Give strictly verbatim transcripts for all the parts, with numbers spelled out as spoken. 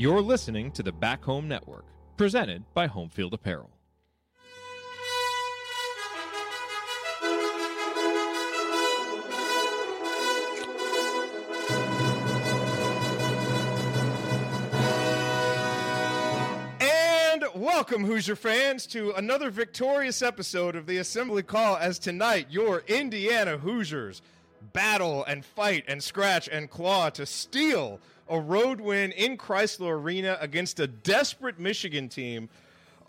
You're listening to the Back Home Network, presented by Homefield Apparel. Welcome, Hoosier fans, to another victorious episode of the Assembly Call, as tonight your Indiana Hoosiers battle and fight and scratch and claw to steal a road win in Crisler Arena against a desperate Michigan team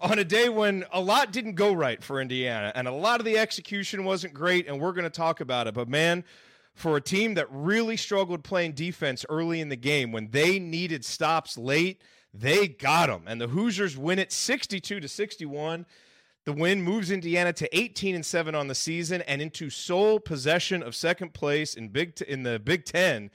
on a day when a lot didn't go right for Indiana and a lot of the execution wasn't great, and we're going to talk about it. But man, for a team that really struggled playing defense early in the game when they needed stops late, they got them, and the Hoosiers win it sixty-two to sixty-one. The win moves Indiana to eighteen and seven on the season and into sole possession of second place in Big T- in the Big Ten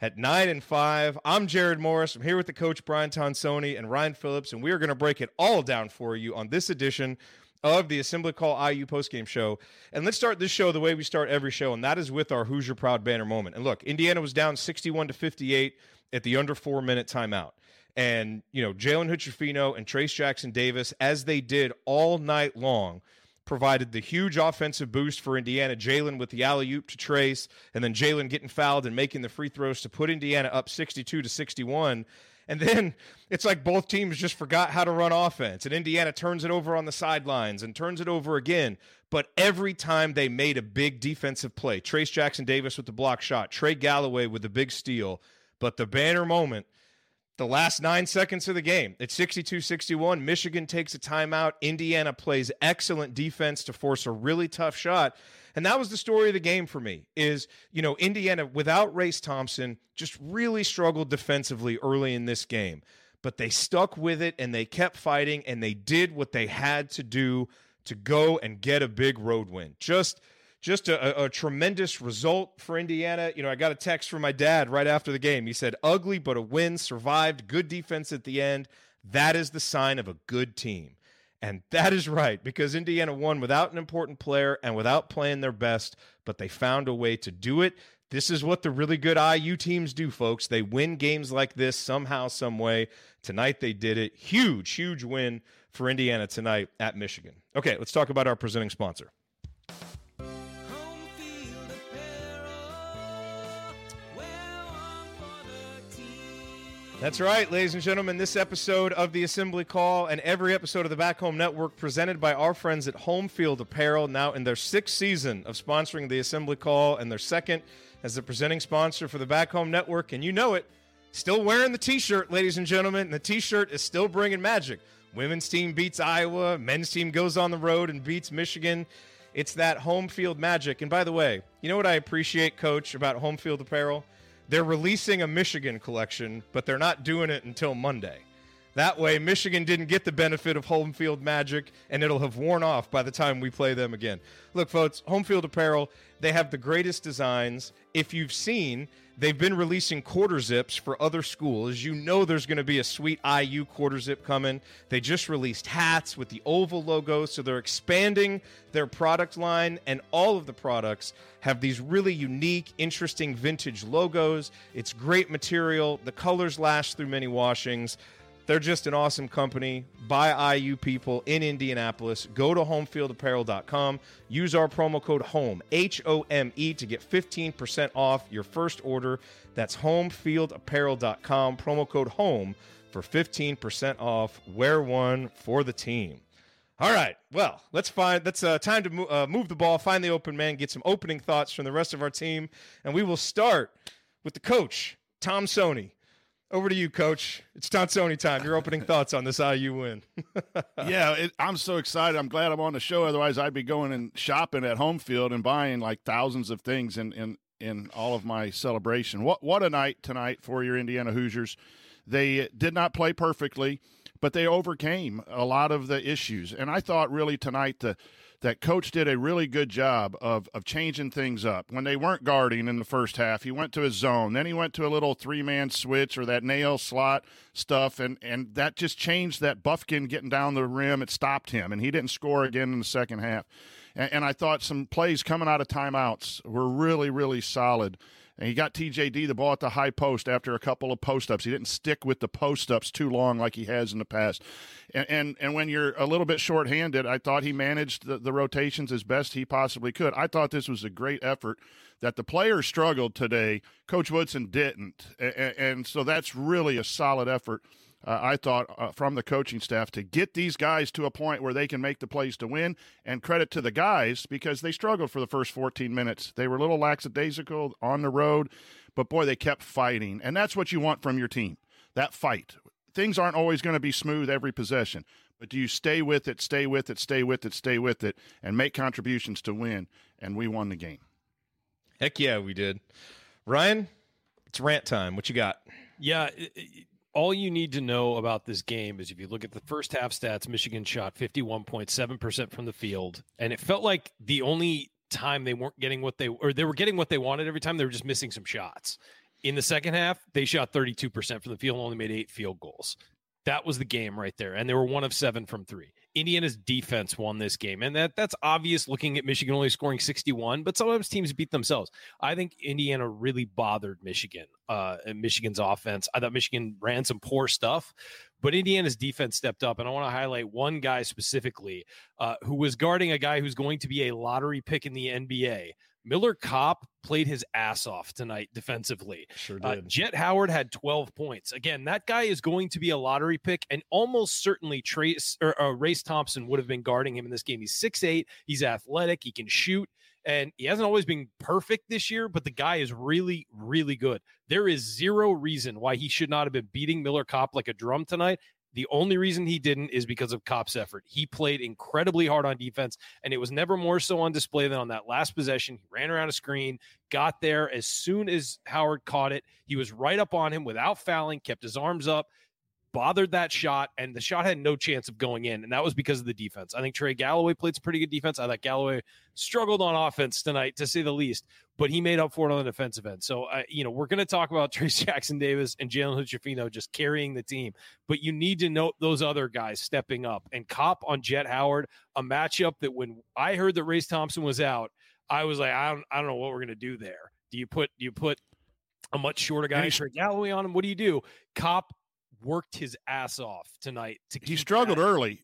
at nine and five. I'm Jared Morris. I'm here with the coach Brian Tonsoni and Ryan Phillips, and we are going to break it all down for you on this edition of the Assembly Call I U postgame show. And let's start this show the way we start every show, and that is with our Hoosier Proud banner moment. And look, Indiana was down sixty-one to fifty-eight at the under four minute timeout. And, you know, Jalen Hood-Schifino and Trayce Jackson-Davis, as they did all night long, provided the huge offensive boost for Indiana. Jalen with the alley-oop to Trayce, and then Jalen getting fouled and making the free throws to put Indiana up sixty-two to sixty-one. And then it's like both teams just forgot how to run offense, and Indiana turns it over on the sidelines and turns it over again. But every time they made a big defensive play, Trayce Jackson-Davis with the block shot, Trey Galloway with the big steal. But the banner moment, the last nine seconds of the game, it's sixty-two sixty-one. Michigan takes a timeout. Indiana plays excellent defense to force a really tough shot. And that was the story of the game for me is, you know, Indiana without Race Thompson just really struggled defensively early in this game. But they stuck with it, and they kept fighting, and they did what they had to do to go and get a big road win. Just Just a, a tremendous result for Indiana. You know, I got a text from my dad right after the game. He said, ugly, but a win, survived, good defense at the end. That is the sign of a good team. And that is right, because Indiana won without an important player and without playing their best, but they found a way to do it. This is what the really good I U teams do, folks. They win games like this somehow, some way. Tonight they did it. Huge, huge win for Indiana tonight at Michigan. Okay, let's talk about our presenting sponsor. That's right, ladies and gentlemen. This episode of the Assembly Call and every episode of the Back Home Network presented by our friends at Homefield Apparel, now in their sixth season of sponsoring the Assembly Call and their second as the presenting sponsor for the Back Home Network. And you know it, still wearing the T-shirt, ladies and gentlemen. And the T-shirt is still bringing magic. Women's team beats Iowa. Men's team goes on the road and beats Michigan. It's that home field magic. And by the way, you know what I appreciate, Coach, about Homefield Apparel? They're releasing a Michigan collection, but they're not doing it until Monday. That way, Michigan didn't get the benefit of home field magic, and it'll have worn off by the time we play them again. Look, folks, Homefield Apparel, they have the greatest designs. If you've seen, they've been releasing quarter zips for other schools. You know there's going to be a sweet I U quarter zip coming. They just released hats with the oval logo, so they're expanding their product line, and all of the products have these really unique, interesting vintage logos. It's great material. The colors last through many washings. They're just an awesome company by I U people in Indianapolis. Go to homefield apparel dot com. Use our promo code HOME, H O M E, to get fifteen percent off your first order. That's homefield apparel dot com. Promo code HOME for fifteen percent off. Wear one for the team. All right, well, let's find. That's uh, time to mo- uh, move the ball, find the open man, get some opening thoughts from the rest of our team, and we will start with the coach, Tom Soni. Over to you, Coach. It's Tonsoni time. Your opening thoughts on this I U win. yeah, it, I'm so excited. I'm glad I'm on the show. Otherwise, I'd be going and shopping at Homefield and buying like thousands of things in, in, in all of my celebration. What what a night tonight for your Indiana Hoosiers. They did not play perfectly, but they overcame a lot of the issues. And I thought really tonight the that coach did a really good job of of changing things up. When they weren't guarding in the first half, he went to his zone. Then he went to a little three-man switch or that nail slot stuff, and, and that just changed that Bufkin getting down the rim. It stopped him, and he didn't score again in the second half. And, and I thought some plays coming out of timeouts were really, really solid And he got T J D the ball at the high post after a couple of post-ups. He didn't stick with the post-ups too long like he has in the past. And and, and when you're a little bit shorthanded, I thought he managed the, the rotations as best he possibly could. I thought this was a great effort that the players struggled today. Coach Woodson didn't. And, and so that's really a solid effort, uh, I thought, uh, from the coaching staff to get these guys to a point where they can make the plays to win. And credit to the guys, because they struggled for the first fourteen minutes. They were a little lackadaisical on the road. But, boy, they kept fighting. And that's what you want from your team, that fight. Things aren't always going to be smooth every possession. But do you stay with it, stay with it, stay with it, stay with it, and make contributions to win? And we won the game. Heck yeah, we did. Ryan, it's rant time. What you got? Yeah, it, it, all you need to know about this game is if you look at the first half stats, Michigan shot fifty-one point seven percent from the field. And it felt like the only time they weren't getting what they or they were getting what they wanted every time. They were just missing some shots. In the second half, they shot thirty-two percent from the field and only made eight field goals. That was the game right there. And they were one of seven from three. Indiana's defense won this game. And that that's obvious looking at Michigan only scoring sixty-one, but sometimes teams beat themselves. I think Indiana really bothered Michigan, uh, and Michigan's offense. I thought Michigan ran some poor stuff, but Indiana's defense stepped up. And I want to highlight one guy specifically uh, who was guarding a guy who's going to be a lottery pick in the N B A. Miller Kopp played his ass off tonight defensively. Sure did. Uh, Jett Howard had twelve points. Again, that guy is going to be a lottery pick, and almost certainly Trayce or uh, Race Thompson would have been guarding him in this game. He's six eight, he's athletic, he can shoot, and he hasn't always been perfect this year, but the guy is really, really good. There is zero reason why he should not have been beating Miller Kopp like a drum tonight. The only reason he didn't is because of Kopp's effort. He played incredibly hard on defense, and it was never more so on display than on that last possession. He ran around a screen, got there as soon as Howard caught it. He was right up on him without fouling, kept his arms up, bothered that shot, and the shot had no chance of going in, and that was because of the defense. I think Trey Galloway played some pretty good defense. I thought Galloway struggled on offense tonight, to say the least, but he made up for it on the defensive end. So, uh, you know, we're going to talk about Trayce Jackson-Davis and Jalen Hood-Schifino just carrying the team, but you need to note those other guys stepping up. And Kopp on Jett Howard, a matchup that when I heard that Race Thompson was out, I was like, I don't, I don't know what we're going to do there. Do you put do you put a much shorter guy, Trey Galloway, on him? What do you do? Kopp worked his ass off tonight. To he struggled early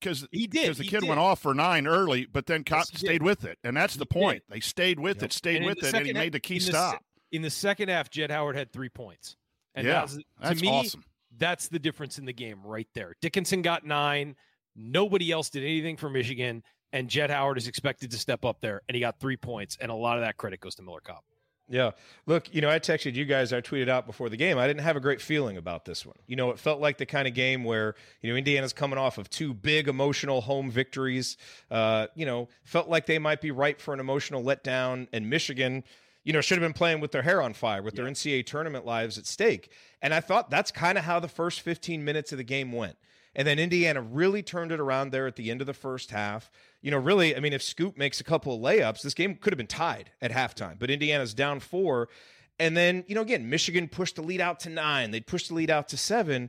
because he did because the he kid did. went off for nine early, but then Kopp yes, stayed with it, and that's he the point. Did. They stayed with yep. it, stayed and with it, and he half, made the key in stop. The, in the second half, Jett Howard had three points, and yeah, that was, to that's me, awesome. That's the difference in the game right there. Dickinson got nine. Nobody else did anything for Michigan, and Jett Howard is expected to step up there, and he got three points, and a lot of that credit goes to Miller Kopp. Yeah. Look, you know, I texted you guys, I tweeted out before the game, I didn't have a great feeling about this one. You know, it felt like the kind of game where, you know, Indiana's coming off of two big emotional home victories, uh, you know, felt like they might be ripe for an emotional letdown, and Michigan, you know, should have been playing with their hair on fire, with their yeah. N C A A tournament lives at stake. And I thought that's kind of how the first fifteen minutes of the game went. And then Indiana really turned it around there at the end of the first half. You know, really, I mean, if Scoop makes a couple of layups, this game could have been tied at halftime. But Indiana's down four. And then, you know, again, Michigan pushed the lead out to nine. They pushed the lead out to seven.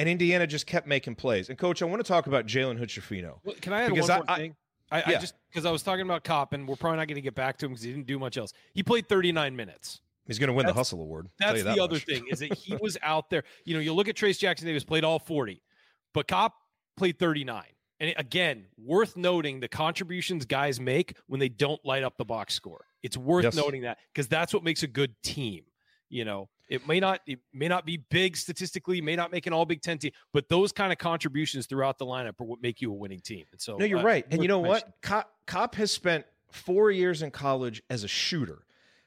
And Indiana just kept making plays. And, Coach, I want to talk about Jalen Hood-Schifino. Well, can I add because one more I, thing? I, I, yeah. I just because I was talking about Kopp, and we're probably not going to get back to him because he didn't do much else. He played thirty-nine minutes. He's going to win that's, the Hustle Award. That's that the much. Other thing is that he was out there. You know, you look at Trayce Jackson-Davis, played all forty. But Kopp played thirty-nine. And again, worth noting the contributions guys make when they don't light up the box score. It's worth yes. noting that because that's what makes a good team. You know, it may not it may not be big statistically, may not make an all Big Ten team, but those kind of contributions throughout the lineup are what make you a winning team. And so, no, you're uh, right. And you know what? Kopp, Kopp has spent four years in college as a shooter.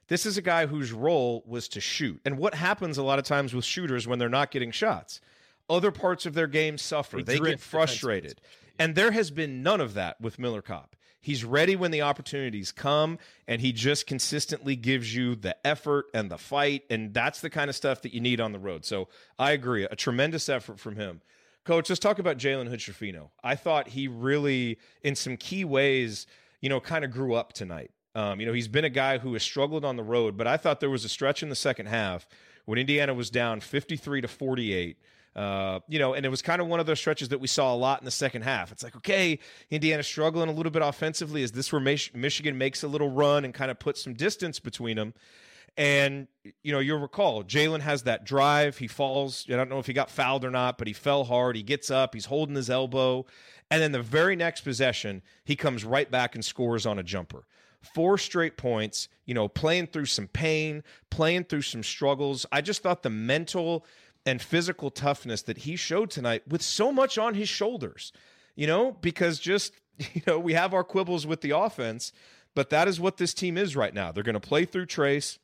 This is a guy whose role was to shoot. And what happens a lot of times with shooters when they're not getting shots? Other parts of their game suffer. They, they get frustrated. And there has been none of that with Miller Kopp. He's ready when the opportunities come, and he just consistently gives you the effort and the fight, and that's the kind of stuff that you need on the road. So I agree, a tremendous effort from him. Coach, let's talk about Jalen Hood-Schifino. I thought he really, in some key ways, you know, kind of grew up tonight. Um, you know, he's been a guy who has struggled on the road, but I thought there was a stretch in the second half when Indiana was down fifty-three to forty-eight, uh, you know, and it was kind of one of those stretches that we saw a lot in the second half. It's like, okay, Indiana's struggling a little bit offensively. Is this where Mich- Michigan makes a little run and kind of puts some distance between them? And, you know, you'll recall, Jalen has that drive. He falls. I don't know if he got fouled or not, but he fell hard. He gets up. He's holding his elbow. And then the very next possession, he comes right back and scores on a jumper. Four straight points, you know, playing through some pain, playing through some struggles. I just thought the mental and physical toughness that he showed tonight with so much on his shoulders, you know, because just, you know, we have our quibbles with the offense, but that is what this team is right now. They're going to play through Trayce.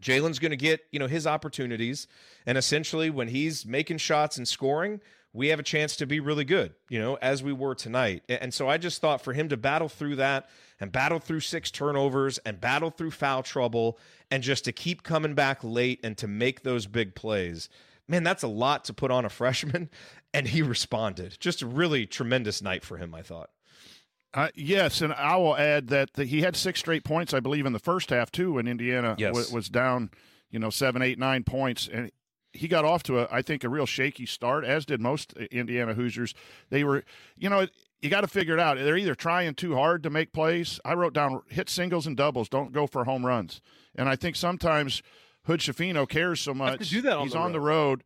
Jalen's going to get, you know, his opportunities. And essentially when he's making shots and scoring, we have a chance to be really good, you know, as we were tonight. And so I just thought for him to battle through that and battle through six turnovers and battle through foul trouble and just to keep coming back late and to make those big plays, man, that's a lot to put on a freshman. And he responded. Just a really tremendous night for him, I thought. Uh, yes, and I will add that the, he had six straight points, I believe, in the first half, too, when Indiana yes. w- was down, you know, seven, eight, nine points. And he got off to, a, I think, a real shaky start, as did most Indiana Hoosiers. They were, you know, you got to figure it out. They're either trying too hard to make plays. I wrote down, hit singles and doubles, don't go for home runs. And I think sometimes Hood-Schifino cares so much. Do that on he's the on road. the road.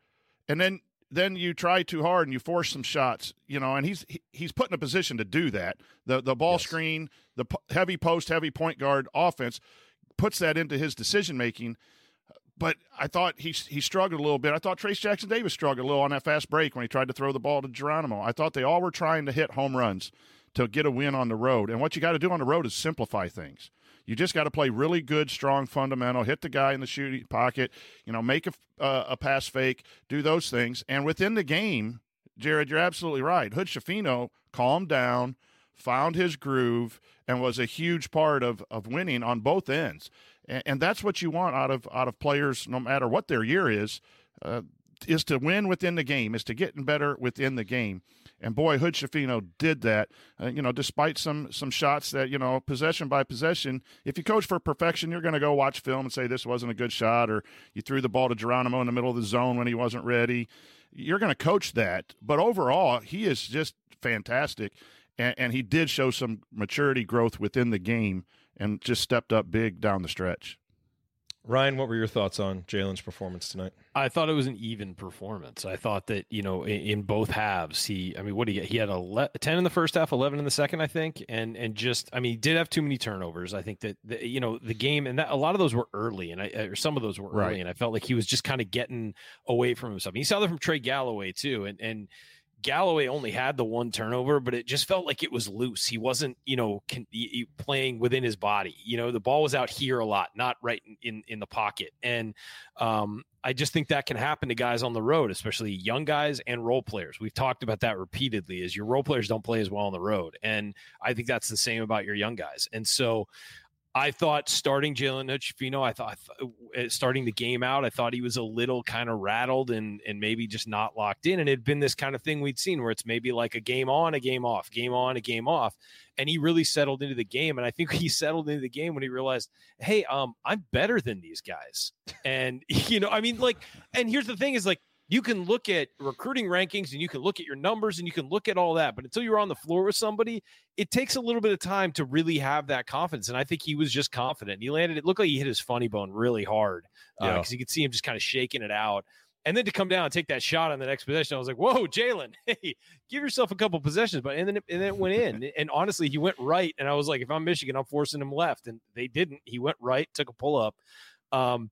And then then you try too hard and you force some shots, you know, and he's he, he's put in a position to do that. The the ball yes. screen, the po- heavy post, heavy point guard offense puts that into his decision-making. But I thought he he struggled a little bit. I thought Trayce Jackson-Davis struggled a little on that fast break when he tried to throw the ball to Geronimo. I thought they all were trying to hit home runs to get a win on the road. And what you got to do on the road is simplify things. You just got to play really good, strong, fundamental, hit the guy in the shooting pocket, you know, make a, uh, a pass fake, do those things. And within the game, Jared, you're absolutely right. Hood-Schifino calmed down, found his groove, and was a huge part of, of winning on both ends. And, and that's what you want out of out of players, no matter what their year is, uh, is to win within the game, is to getting better within the game. And boy, Hood-Schifino did that, uh, you know, despite some some shots that, you know, possession by possession. If you coach for perfection, you're going to go watch film and say this wasn't a good shot, or you threw the ball to Geronimo in the middle of the zone when he wasn't ready. You're going to coach that. But overall, he is just fantastic. And, and he did show some maturity growth within the game and just stepped up big down the stretch. Ryan, what were your thoughts on Jalen's performance tonight? I thought it was an even performance. I thought that, you know, in, in both halves, he, I mean, what do you get? He had a ten in the first half, eleven in the second, I think. And, and just, I mean, he did have too many turnovers. I think that, the, you know, the game and that a lot of those were early and I, or some of those were early right. and I felt like he was just kind of getting away from himself. You saw that from Trey Galloway too. And, and, Galloway only had the one turnover, but it just felt like it was loose. He wasn't, you know, can, he, playing within his body. You know, the ball was out here a lot, not right in, in, in the pocket. And um, I just think that can happen to guys on the road, especially young guys and role players. We've talked about that repeatedly, is your role players don't play as well on the road. And I think that's the same about your young guys. And so I thought starting Jalen Hood-Schifino, I thought starting the game out, I thought he was a little kind of rattled and and maybe just not locked in. And it had been this kind of thing we'd seen where it's maybe like a game on, a game off, game on, a game off. And he really settled into the game. And I think he settled into the game when he realized, hey, um, I'm better than these guys. And, you know, I mean, like, and here's the thing is like, you can look at recruiting rankings and you can look at your numbers and you can look at all that. But until you're on the floor with somebody, it takes a little bit of time to really have that confidence. And I think he was just confident. He landed. It looked like he hit his funny bone really hard because yeah. uh, you could see him just kind of shaking it out. And then to come down and take that shot on the next possession, I was like, whoa, Jalen, hey, give yourself a couple possessions. But and then, and then it went in. And honestly, he went right. And I was like, if I'm Michigan, I'm forcing him left. And they didn't. He went right, took a pull up. Um,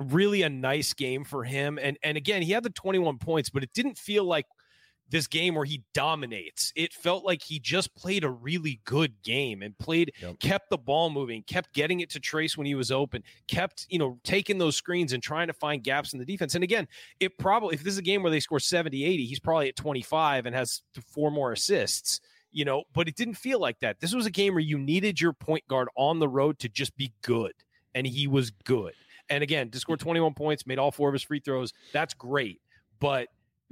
Really a nice game for him. And and again, he had the twenty-one points, but it didn't feel like this game where he dominates. It felt like he just played a really good game and played, yep. kept the ball moving, kept getting it to Trayce when he was open, kept, you know, taking those screens and trying to find gaps in the defense. And again, it probably, if this is a game where they score seventy, eighty, he's probably at twenty-five and has four more assists. You know, but it didn't feel like that. This was a game where you needed your point guard on the road to just be good. And he was good. And again, to score twenty-one points, made all four of his free throws. That's great. But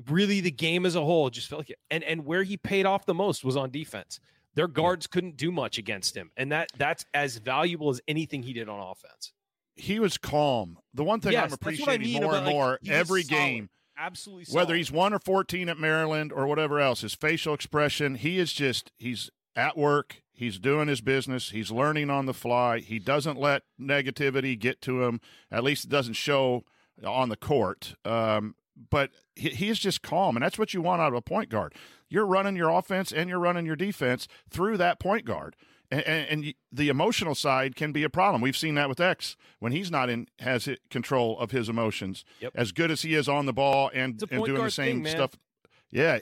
really, the game as a whole just felt like it. And, and where he paid off the most was on defense. Their guards couldn't do much against him. And that that's as valuable as anything he did on offense. He was calm. The one thing yes, I'm appreciating I mean more about, and more like, every game, absolutely, solid. Whether he's one or fourteen at Maryland or whatever else, his facial expression, he is just, he's at work. He's doing his business. He's learning on the fly. He doesn't let negativity get to him. At least it doesn't show on the court. Um, but he, he is just calm, and that's what you want out of a point guard. You're running your offense and you're running your defense through that point guard. And, and, and the emotional side can be a problem. We've seen that with X when he's not in has control of his emotions. Yep. As good as he is on the ball and, and doing the same thing, stuff. Yeah,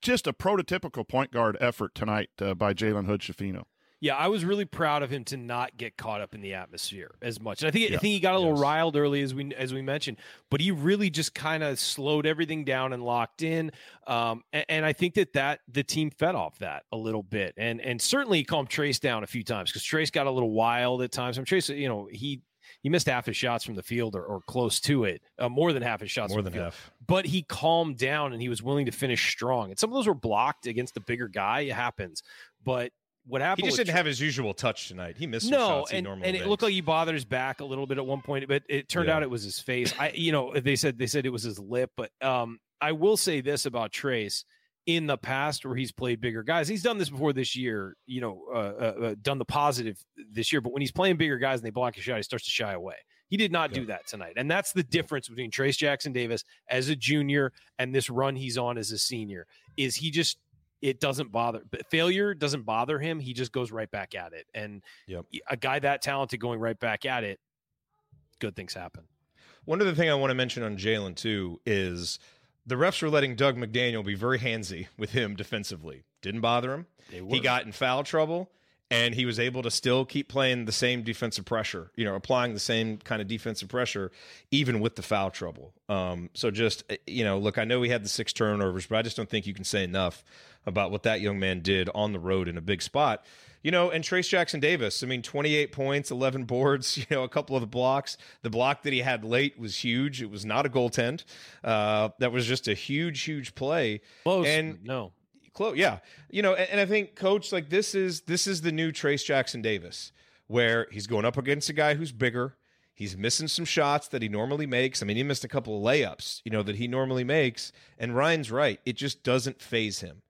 just a prototypical point guard effort tonight uh, by Jalen Hood-Schifino. Yeah, I was really proud of him to not get caught up in the atmosphere as much. And I think yeah. I think he got a little yes. riled early, as we as we mentioned, but he really just kind of slowed everything down and locked in. Um, and, and I think that, that the team fed off that a little bit, and and certainly calmed Trayce down a few times because Trayce got a little wild at times. I'm Trayce, you know, he. He missed half his shots from the field or, or close to it, uh, more than half his shots. More than half. But he calmed down and he was willing to finish strong. And some of those were blocked against the bigger guy. It happens. But what happened? He just didn't Tra- have his usual touch tonight. He missed some no, shots. And, he normally and it looked like he bothered his back a little bit at one point, but it turned yeah. out it was his face. I, you know, they said they said it was his lip. But um, I will say this about Trayce. In the past where he's played bigger guys, he's done this before this year, you know, uh, uh, done the positive this year. But when he's playing bigger guys and they block his shot, he starts to shy away. He did not yeah. do that tonight. And that's the difference between Trayce Jackson-Davis as a junior and this run he's on as a senior is he just it doesn't bother. But failure doesn't bother him. He just goes right back at it. And yep. a guy that talented going right back at it, good things happen. One other thing I want to mention on Jalen, too, is – the refs were letting Doug McDaniels be very handsy with him defensively. Didn't bother him. He got in foul trouble, and he was able to still keep playing the same defensive pressure, you know, applying the same kind of defensive pressure, even with the foul trouble. Um, so just, you know, look, I know we had the six turnovers, but I just don't think you can say enough about what that young man did on the road in a big spot. You know, and Trayce Jackson-Davis, I mean, twenty-eight points, eleven boards, you know, a couple of the blocks. The block that he had late was huge. It was not a goaltend. Uh, that was just a huge, huge play. Close, and no. Close, yeah. You know, and, and I think, Coach, like this is this is the new Trayce Jackson-Davis, where he's going up against a guy who's bigger. He's missing some shots that he normally makes. I mean, he missed a couple of layups, you know, that he normally makes. And Ryan's right. It just doesn't faze him.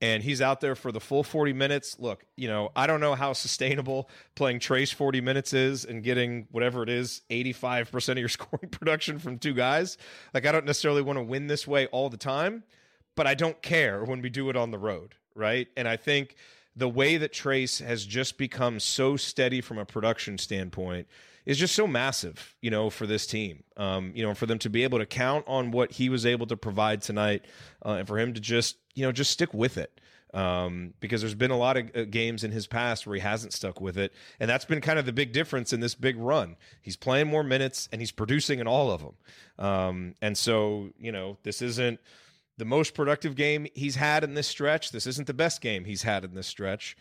And he's out there for the full forty minutes. Look, you know, I don't know how sustainable playing Trayce forty minutes is and getting whatever it is, eighty-five percent of your scoring production from two guys. Like, I don't necessarily want to win this way all the time, but I don't care when we do it on the road, right? And I think the way that Trayce has just become so steady from a production standpoint is just so massive, you know, for this team, um, you know, for them to be able to count on what he was able to provide tonight uh, and for him to just, you know, just stick with it um, because there's been a lot of uh, games in his past where he hasn't stuck with it. And that's been kind of the big difference in this big run. He's playing more minutes and he's producing in all of them. Um, and so, you know, this isn't the most productive game he's had in this stretch. This isn't the best game he's had in this stretch.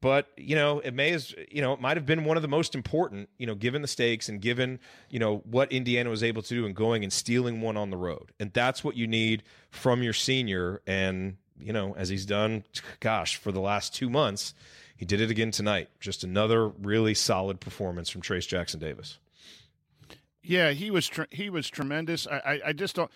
But, you know, it may as you know, it might have been one of the most important, you know, given the stakes and given, you know, what Indiana was able to do and going and stealing one on the road. And that's what you need from your senior. And, you know, as he's done, gosh, for the last two months, he did it again tonight. Just another really solid performance from Trayce Jackson-Davis. Yeah, he was tre- he was tremendous. I, I, I just don't.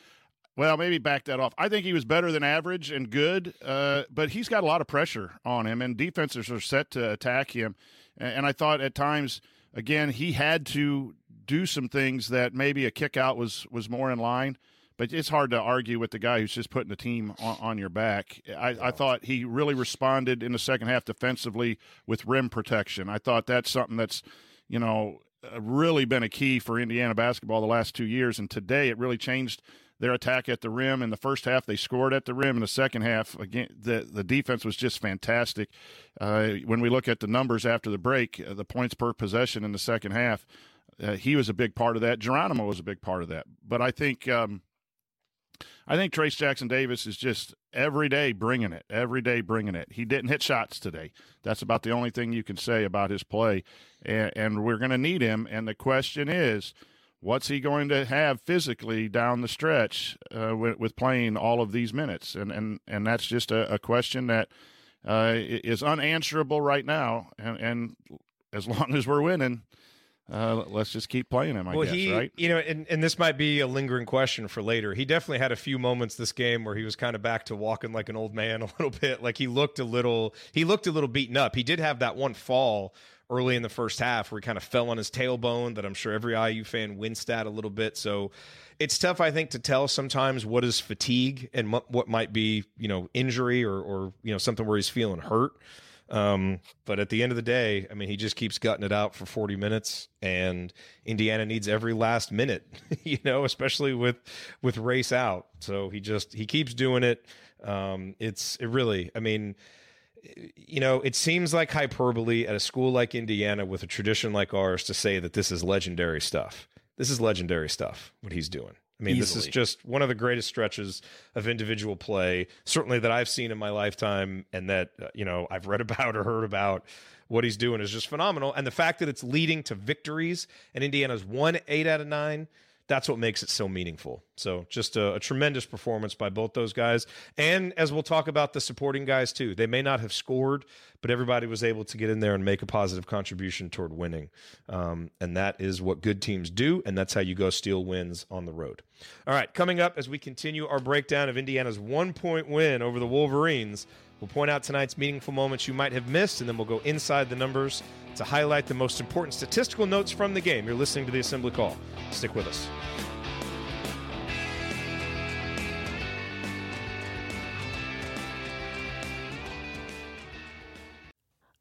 Well, maybe back that off. I think he was better than average and good, uh, but he's got a lot of pressure on him, and defenses are set to attack him. And I thought at times, again, he had to do some things that maybe a kickout was was more in line, but it's hard to argue with the guy who's just putting the team on, on your back. I, I thought he really responded in the second half defensively with rim protection. I thought that's something that's, you know, really been a key for Indiana basketball the last two years, and today it really changed – their attack at the rim. In the first half, they scored at the rim. In the second half, again, the, the defense was just fantastic. Uh, when we look at the numbers after the break, uh, the points per possession in the second half, uh, he was a big part of that. Geronimo was a big part of that. But I think um, I think Trayce Jackson-Davis is just every day bringing it, every day bringing it. He didn't hit shots today. That's about the only thing you can say about his play. And, and we're going to need him. And the question is, what's he going to have physically down the stretch uh, with, with playing all of these minutes? And and, and that's just a, a question that uh, is unanswerable right now. And, and as long as we're winning, Uh, let's just keep playing him, I well, guess, he, right? You know, and, and this might be a lingering question for later. He definitely had a few moments this game where he was kind of back to walking like an old man a little bit. Like he looked a little, he looked a little beaten up. He did have that one fall early in the first half where he kind of fell on his tailbone that I'm sure every I U fan winced at a little bit. So it's tough, I think, to tell sometimes what is fatigue and m- what might be, you know, injury or, or, you know, something where he's feeling hurt. Um, but at the end of the day, I mean, he just keeps gutting it out for forty minutes, and Indiana needs every last minute, you know, especially with, with Race out. So he just, he keeps doing it. Um, it's it really, I mean, you know, it seems like hyperbole at a school like Indiana with a tradition like ours to say that this is legendary stuff. This is legendary stuff, what he's doing. I mean, Easily. This is just one of the greatest stretches of individual play, certainly that I've seen in my lifetime, and that, uh, you know, I've read about or heard about. What he's doing is just phenomenal. And the fact that it's leading to victories and Indiana's won eight out of nine, that's what makes it so meaningful. So just a, a tremendous performance by both those guys. And as we'll talk about, the supporting guys too, they may not have scored, but everybody was able to get in there and make a positive contribution toward winning. Um, and that is what good teams do. And that's how you go steal wins on the road. All right. Coming up, as we continue our breakdown of Indiana's one point win over the Wolverines, we'll point out tonight's meaningful moments you might have missed, and then we'll go inside the numbers to highlight the most important statistical notes from the game. You're listening to the Assembly Call. Stick with us.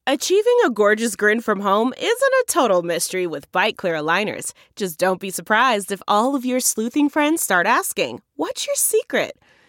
Achieving a gorgeous grin from home isn't a total mystery with BiteClear aligners. Just don't be surprised if all of your sleuthing friends start asking, "What's your secret?"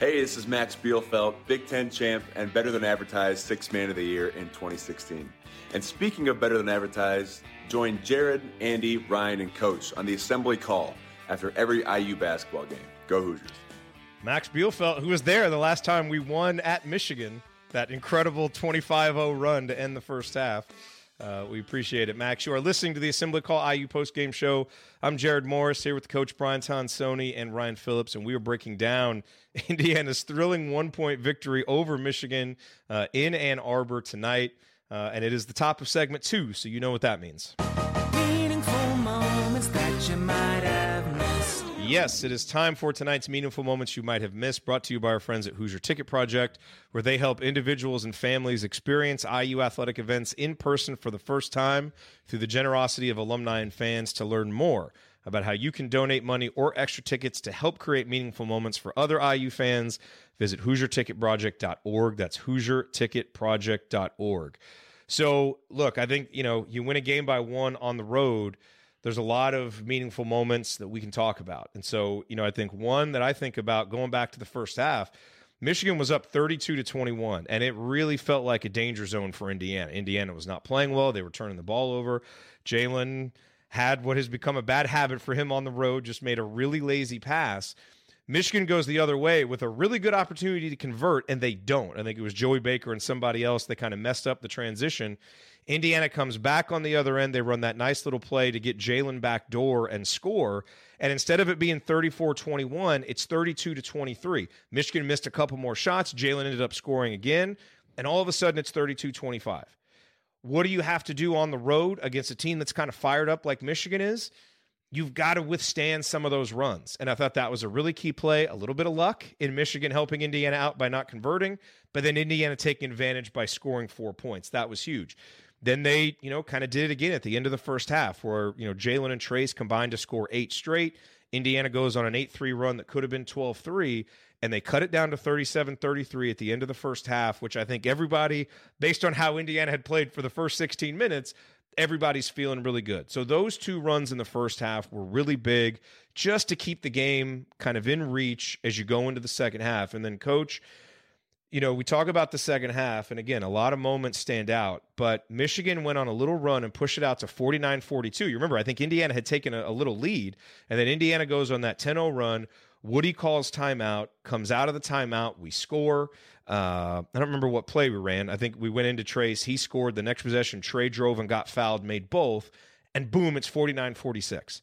Hey, this is Max Bielfeldt, Big Ten champ and Better Than Advertised Sixth Man of the Year in twenty sixteen. And speaking of Better Than Advertised, join Jared, Andy, Ryan, and Coach on the Assembly Call after every I U basketball game. Go Hoosiers. Max Bielfeldt, who was there the last time we won at Michigan, that incredible twenty-five oh run to end the first half. Uh, we appreciate it, Max. You are listening to the Assembly Call I U postgame show. I'm Jared Morris here with Coach Brian Tonsoni and Ryan Phillips, and we are breaking down Indiana's thrilling one-point victory over Michigan uh, in Ann Arbor tonight, uh, and it is the top of segment two, so you know what that means. Meaningful moments that you might have missed. Yes, it is time for tonight's Meaningful Moments You Might Have Missed, brought to you by our friends at Hoosier Ticket Project, where they help individuals and families experience I U athletic events in person for the first time through the generosity of alumni and fans. To learn more about how you can donate money or extra tickets to help create meaningful moments for other I U fans, visit Hoosier Ticket Project dot org. That's Hoosier Ticket Project dot org. So, look, I think, you know, you win a game by one on the road. There's a lot of meaningful moments that we can talk about. And so, you know, I think one that I think about going back to the first half, Michigan was up thirty-two to twenty-one, and it really felt like a danger zone for Indiana. Indiana was not playing well. They were turning the ball over. Jalen had what has become a bad habit for him on the road, just made a really lazy pass. Michigan goes the other way with a really good opportunity to convert, and they don't. I think it was Joey Baker and somebody else that kind of messed up the transition. Indiana comes back on the other end. They run that nice little play to get Jalen backdoor and score. And instead of it being thirty-four twenty-one, it's thirty-two to twenty-three. Michigan missed a couple more shots. Jalen ended up scoring again. And all of a sudden, it's thirty-two twenty-five. What do you have to do on the road against a team that's kind of fired up like Michigan is? You've got to withstand some of those runs. And I thought that was a really key play. A little bit of luck in Michigan helping Indiana out by not converting, but then Indiana taking advantage by scoring four points. That was huge. Then they, you know, kind of did it again at the end of the first half where, you know, Jalen and Trayce combined to score eight straight. Indiana goes on an eight three run that could have been twelve three, and they cut it down to thirty-seven thirty-three at the end of the first half, which I think everybody, based on how Indiana had played for the first sixteen minutes, everybody's feeling really good. So those two runs in the first half were really big just to keep the game kind of in reach as you go into the second half. And then, Coach, you know, we talk about the second half, and again, a lot of moments stand out, but Michigan went on a little run and pushed it out to forty-nine forty-two. You remember, I think Indiana had taken a, a little lead, and then Indiana goes on that ten oh run. Woody calls timeout, comes out of the timeout, we score. Uh, I don't remember what play we ran. I think we went into Trayce. He scored. The next possession, Trey drove and got fouled, made both, and boom, it's forty-nine forty-six.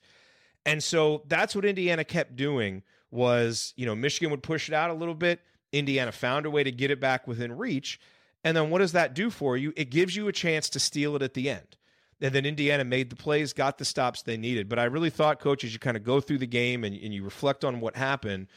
And so that's what Indiana kept doing was, you know, Michigan would push it out a little bit. Indiana found a way to get it back within reach. And then what does that do for you? It gives you a chance to steal it at the end. And then Indiana made the plays, got the stops they needed. But I really thought, Coach, as you kind of go through the game and, and you reflect on what happened,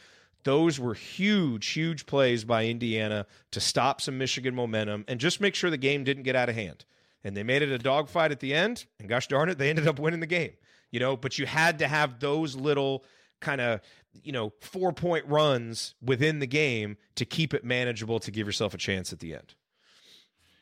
those were huge, huge plays by Indiana to stop some Michigan momentum and just make sure the game didn't get out of hand. And they made it a dogfight at the end, and gosh darn it, they ended up winning the game. You know, but you had to have those little kind of, you know, four-point runs within the game to keep it manageable, to give yourself a chance at the end.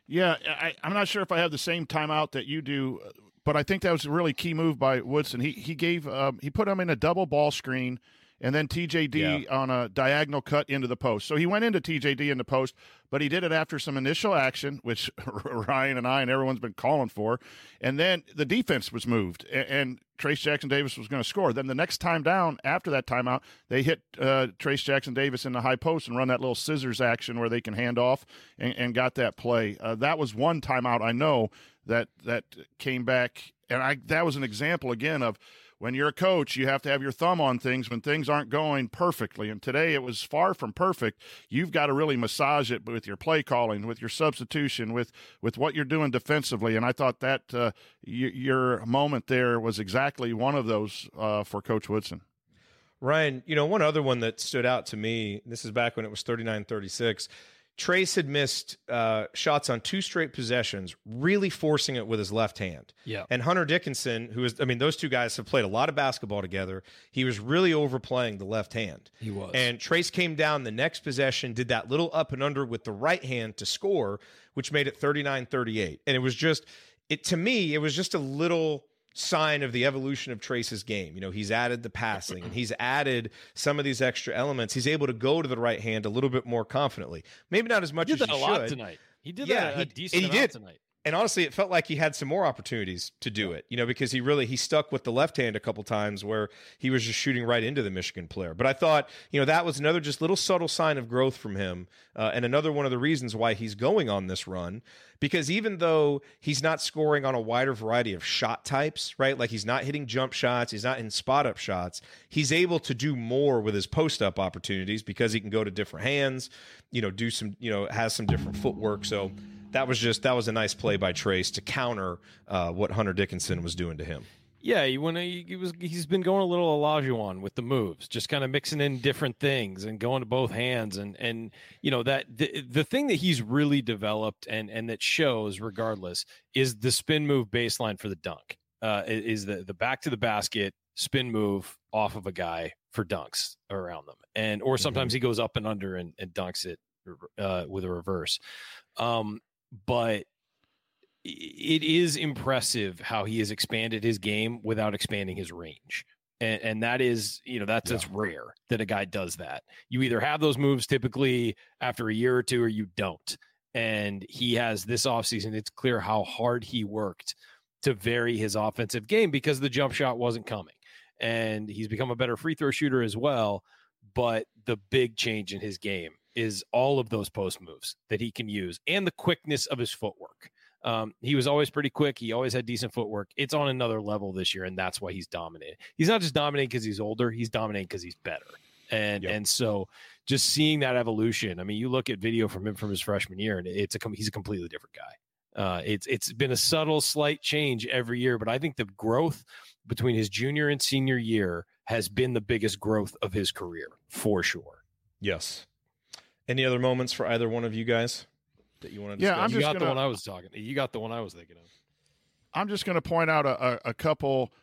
Yeah, I, I'm not sure if I have the same timeout that you do, but I think that was a really key move by Woodson. He he gave um, he put him in a double ball screen, and then T J D yeah. on a diagonal cut into the post. So he went into T J D in the post, but he did it after some initial action, which Ryan and I and everyone's been calling for. And then the defense was moved, and, and Trayce Jackson-Davis was going to score. Then the next time down after that timeout, they hit uh, Trayce Jackson-Davis in the high post and run that little scissors action where they can hand off and, and got that play. Uh, that was one timeout I know that that came back, and I that was an example again of, when you're a coach, you have to have your thumb on things when things aren't going perfectly. And today it was far from perfect. You've got to really massage it with your play calling, with your substitution, with, with what you're doing defensively. And I thought that uh, y- your moment there was exactly one of those uh, for Coach Woodson. Ryan, you know, one other one that stood out to me, this is back when it was thirty-nine thirty-six, Trayce had missed uh, shots on two straight possessions, really forcing it with his left hand. Yeah. And Hunter Dickinson, who is, I mean, those two guys have played a lot of basketball together. He was really overplaying the left hand. He was. And Trayce came down the next possession, did that little up and under with the right hand to score, which made it thirty-nine thirty-eight. And it was just, it to me, it was just a little sign of the evolution of Trayce's game. You know, he's added the passing and he's added some of these extra elements. He's able to go to the right hand a little bit more confidently. Maybe not as much as he should. He did that a lot tonight. He did that a decent amount tonight. And honestly, it felt like he had some more opportunities to do it, you know, because he really, he stuck with the left hand a couple times where he was just shooting right into the Michigan player. But I thought, you know, that was another just little subtle sign of growth from him. Uh, and another one of the reasons why he's going on this run, because even though he's not scoring on a wider variety of shot types, right? Like he's not hitting jump shots. He's not in spot up shots. He's able to do more with his post up opportunities because he can go to different hands, you know, do some, you know, has some different footwork. So That was just that was a nice play by Trayce to counter uh, what Hunter Dickinson was doing to him. Yeah, he, when he, he was he's been going a little Olajuwon with the moves, just kind of mixing in different things and going to both hands, and and you know that the, the thing that he's really developed and and that shows regardless is the spin move baseline for the dunk. Uh, is the the back to the basket spin move off of a guy for dunks around them, and or sometimes mm-hmm. he goes up and under and, and dunks it uh, with a reverse. Um, But it is impressive how he has expanded his game without expanding his range. And, and that is, you know, that's, yeah. that's rare that a guy does that. You either have those moves typically after a year or two, or you don't. And he has this offseason, it's clear how hard he worked to vary his offensive game because the jump shot wasn't coming. And he's become a better free throw shooter as well. But the big change in his game is all of those post moves that he can use and the quickness of his footwork. Um, he was always pretty quick. He always had decent footwork. It's on another level this year, and that's why he's dominated. He's not just dominating because he's older. He's dominating because he's better. And yep. and so just seeing that evolution, I mean, you look at video from him from his freshman year, and it's a he's a completely different guy. Uh, it's it's been a subtle, slight change every year, but I think the growth between his junior and senior year has been the biggest growth of his career, for sure. Yes. Any other moments for either one of you guys? that you want to discuss? Yeah, I'm just you got gonna, the one I was talking. You got the one I was thinking of. I'm just going to point out a, a couple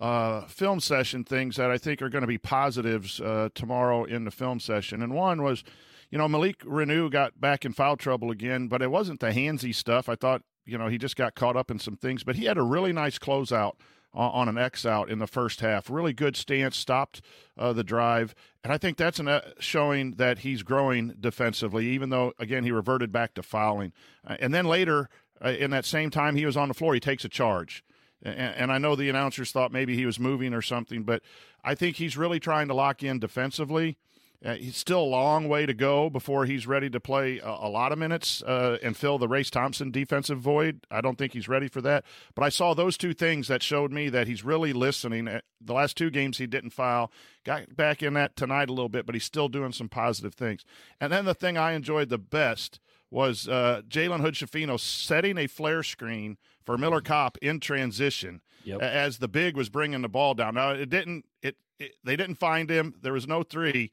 uh, film session things that I think are going to be positives uh, tomorrow in the film session. And one was, you know, Malik Reneau got back in foul trouble again, but it wasn't the handsy stuff. I thought, you know, he just got caught up in some things, but he had a really nice closeout on an X out in the first half. Really good stance, stopped uh, the drive. And I think that's an, uh, showing that he's growing defensively, even though, again, he reverted back to fouling. Uh, and then later, uh, in that same time he was on the floor, he takes a charge. And, and I know the announcers thought maybe he was moving or something, but I think he's really trying to lock in defensively. Uh, he's still a long way to go before he's ready to play a, a lot of minutes uh, and fill the Race Thompson defensive void. I don't think he's ready for that. But I saw those two things that showed me that he's really listening. The last two games he didn't foul. Got back in that tonight a little bit, but he's still doing some positive things. And then the thing I enjoyed the best was uh, Jalen Hood-Schifino setting a flare screen for Miller Kopp in transition yep. as the big was bringing the ball down. Now, it didn't. It, it they didn't find him. There was no three.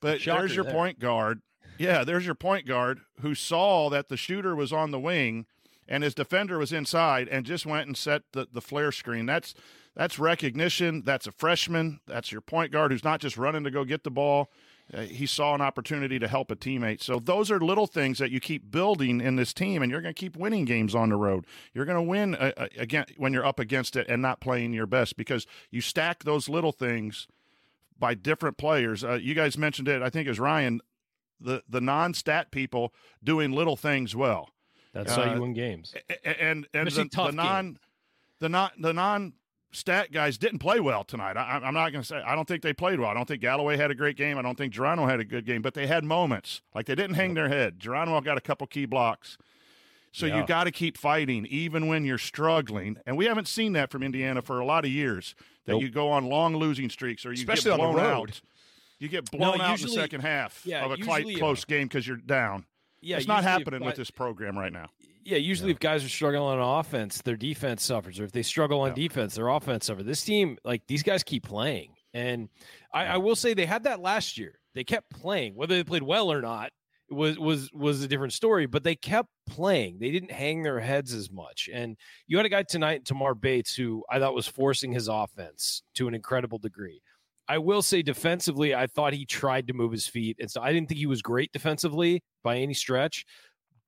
But Shocker there's your there. point guard. Yeah, there's your point guard who saw that the shooter was on the wing and his defender was inside and just went and set the, the flare screen. That's that's recognition. That's a freshman. That's your point guard who's not just running to go get the ball. Uh, he saw an opportunity to help a teammate. So those are little things that you keep building in this team, and you're going to keep winning games on the road. You're going to win uh, uh, again when you're up against it and not playing your best because you stack those little things by different players. Uh, you guys mentioned it, I think it was Ryan, the, the non-stat people doing little things well. That's uh, how you win games. And and, and the, the, non, the, non, the non-stat guys didn't play well tonight. I, I'm not going to say – I don't think they played well. I don't think Galloway had a great game. I don't think Geronimo had a good game. But they had moments. Like, they didn't hang their head. Geronimo got a couple key blocks. So yeah. you got to keep fighting even when you're struggling. And we haven't seen that from Indiana for a lot of years, that nope. you go on long losing streaks or you Especially get blown out. You get blown no, usually, out in the second half yeah, of a usually, close uh, game because you're down. Yeah, it's not happening if, with this program right now. Yeah, usually yeah. if guys are struggling on offense, their defense suffers. Or if they struggle on yeah. defense, their offense suffers. This team, like, these guys keep playing. And I, I will say they had that last year. They kept playing, whether they played well or not. was was was a different story, but they kept playing. They didn't hang their heads as much. And you had a guy tonight, Tamar Bates, who I thought was forcing his offense to an incredible degree. I will say defensively, I thought he tried to move his feet. And so I didn't think he was great defensively by any stretch,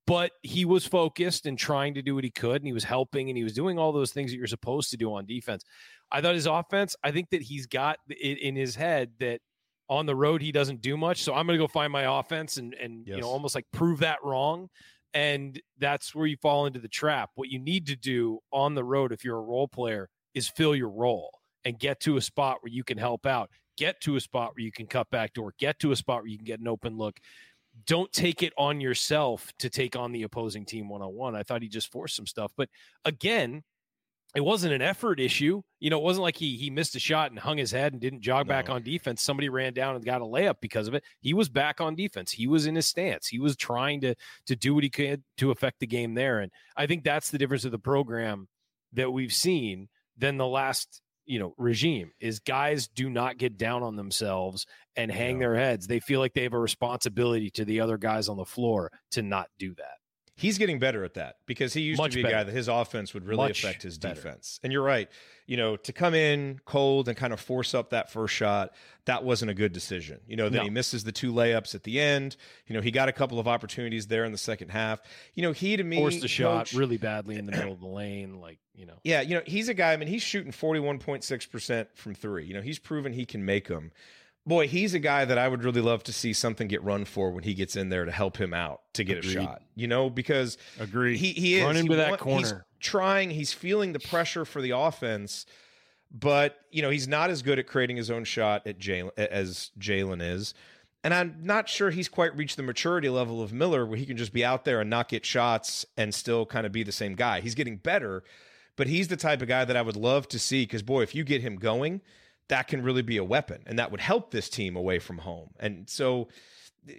but he was focused and trying to do what he could, and he was helping, and he was doing all those things that you're supposed to do on defense. I thought his offense, I think that he's got it in his head that on the road, he doesn't do much. So I'm going to go find my offense and, and yes. you know, almost like prove that wrong. And that's where you fall into the trap. What you need to do on the road, if you're a role player, is fill your role and get to a spot where you can help out, get to a spot where you can cut back door, get to a spot where you can get an open look. Don't take it on yourself to take on the opposing team one-on-one. I thought he just forced some stuff. But again, it wasn't an effort issue. You know, it wasn't like he he missed a shot and hung his head and didn't jog no. back on defense. Somebody ran down and got a layup because of it. He was back on defense. He was in his stance. He was trying to to do what he could to affect the game there. And I think that's the difference of the program that we've seen than the last, you know, regime is guys do not get down on themselves and hang no. their heads. They feel like they have a responsibility to the other guys on the floor to not do that. He's getting better at that because he used Much to be better. a guy that his offense would really Much affect his better. defense. And you're right, you know, to come in cold and kind of force up that first shot, that wasn't a good decision. You know, then no. he misses the two layups at the end. You know, he got a couple of opportunities there in the second half. You know, he to me forced the shot coach, really badly in the middle of the lane, like, you know. Yeah, you know, he's a guy, I mean, he's shooting forty-one point six percent from three. You know, he's proven he can make them. Boy, he's a guy that I would really love to see something get run for when he gets in there to help him out to get Agreed. a shot, you know, because Agreed. he he is run into he that want, corner. He's trying, he's feeling the pressure for the offense, but you know, he's not as good at creating his own shot at Jalen as Jalen is. And I'm not sure he's quite reached the maturity level of Miller where he can just be out there and not get shots and still kind of be the same guy. He's getting better, but he's the type of guy that I would love to see because boy, if you get him going, that can really be a weapon, and that would help this team away from home. And so,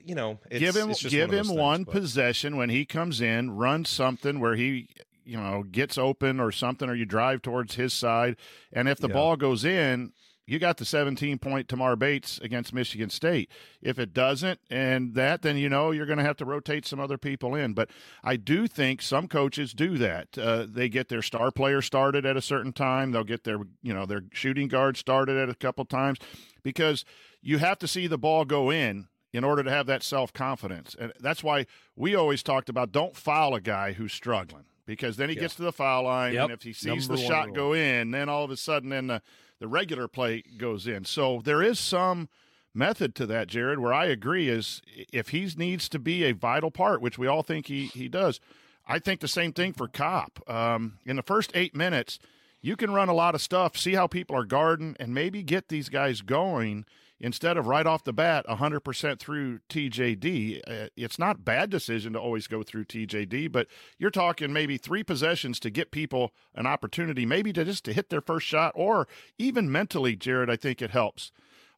you know, it's, give him it's just give one, him one things, possession when he comes in, run something where he, you know, gets open or something, or you drive towards his side. And if the yeah. ball goes in, you got the seventeen-point Tamar Bates against Michigan State. If it doesn't and that, then you know you're going to have to rotate some other people in. But I do think some coaches do that. Uh, they get their star player started at a certain time. They'll get their, you know, their shooting guard started at a couple times because you have to see the ball go in in order to have that self-confidence. And that's why we always talked about don't foul a guy who's struggling. Because then he yeah. gets to the foul line, yep. and if he sees Number the shot rule. go in, then all of a sudden then the, the regular play goes in. So there is some method to that, Jared, where I agree is if he needs to be a vital part, which we all think he, he does, I think the same thing for Kopp. Um, in the first eight minutes, you can run a lot of stuff, see how people are guarding, and maybe get these guys going instead of right off the bat one hundred percent through T J D. Uh, it's not a bad decision to always go through T J D, but you're talking maybe three possessions to get people an opportunity, maybe to just to hit their first shot, or even mentally, Jared, I think it helps.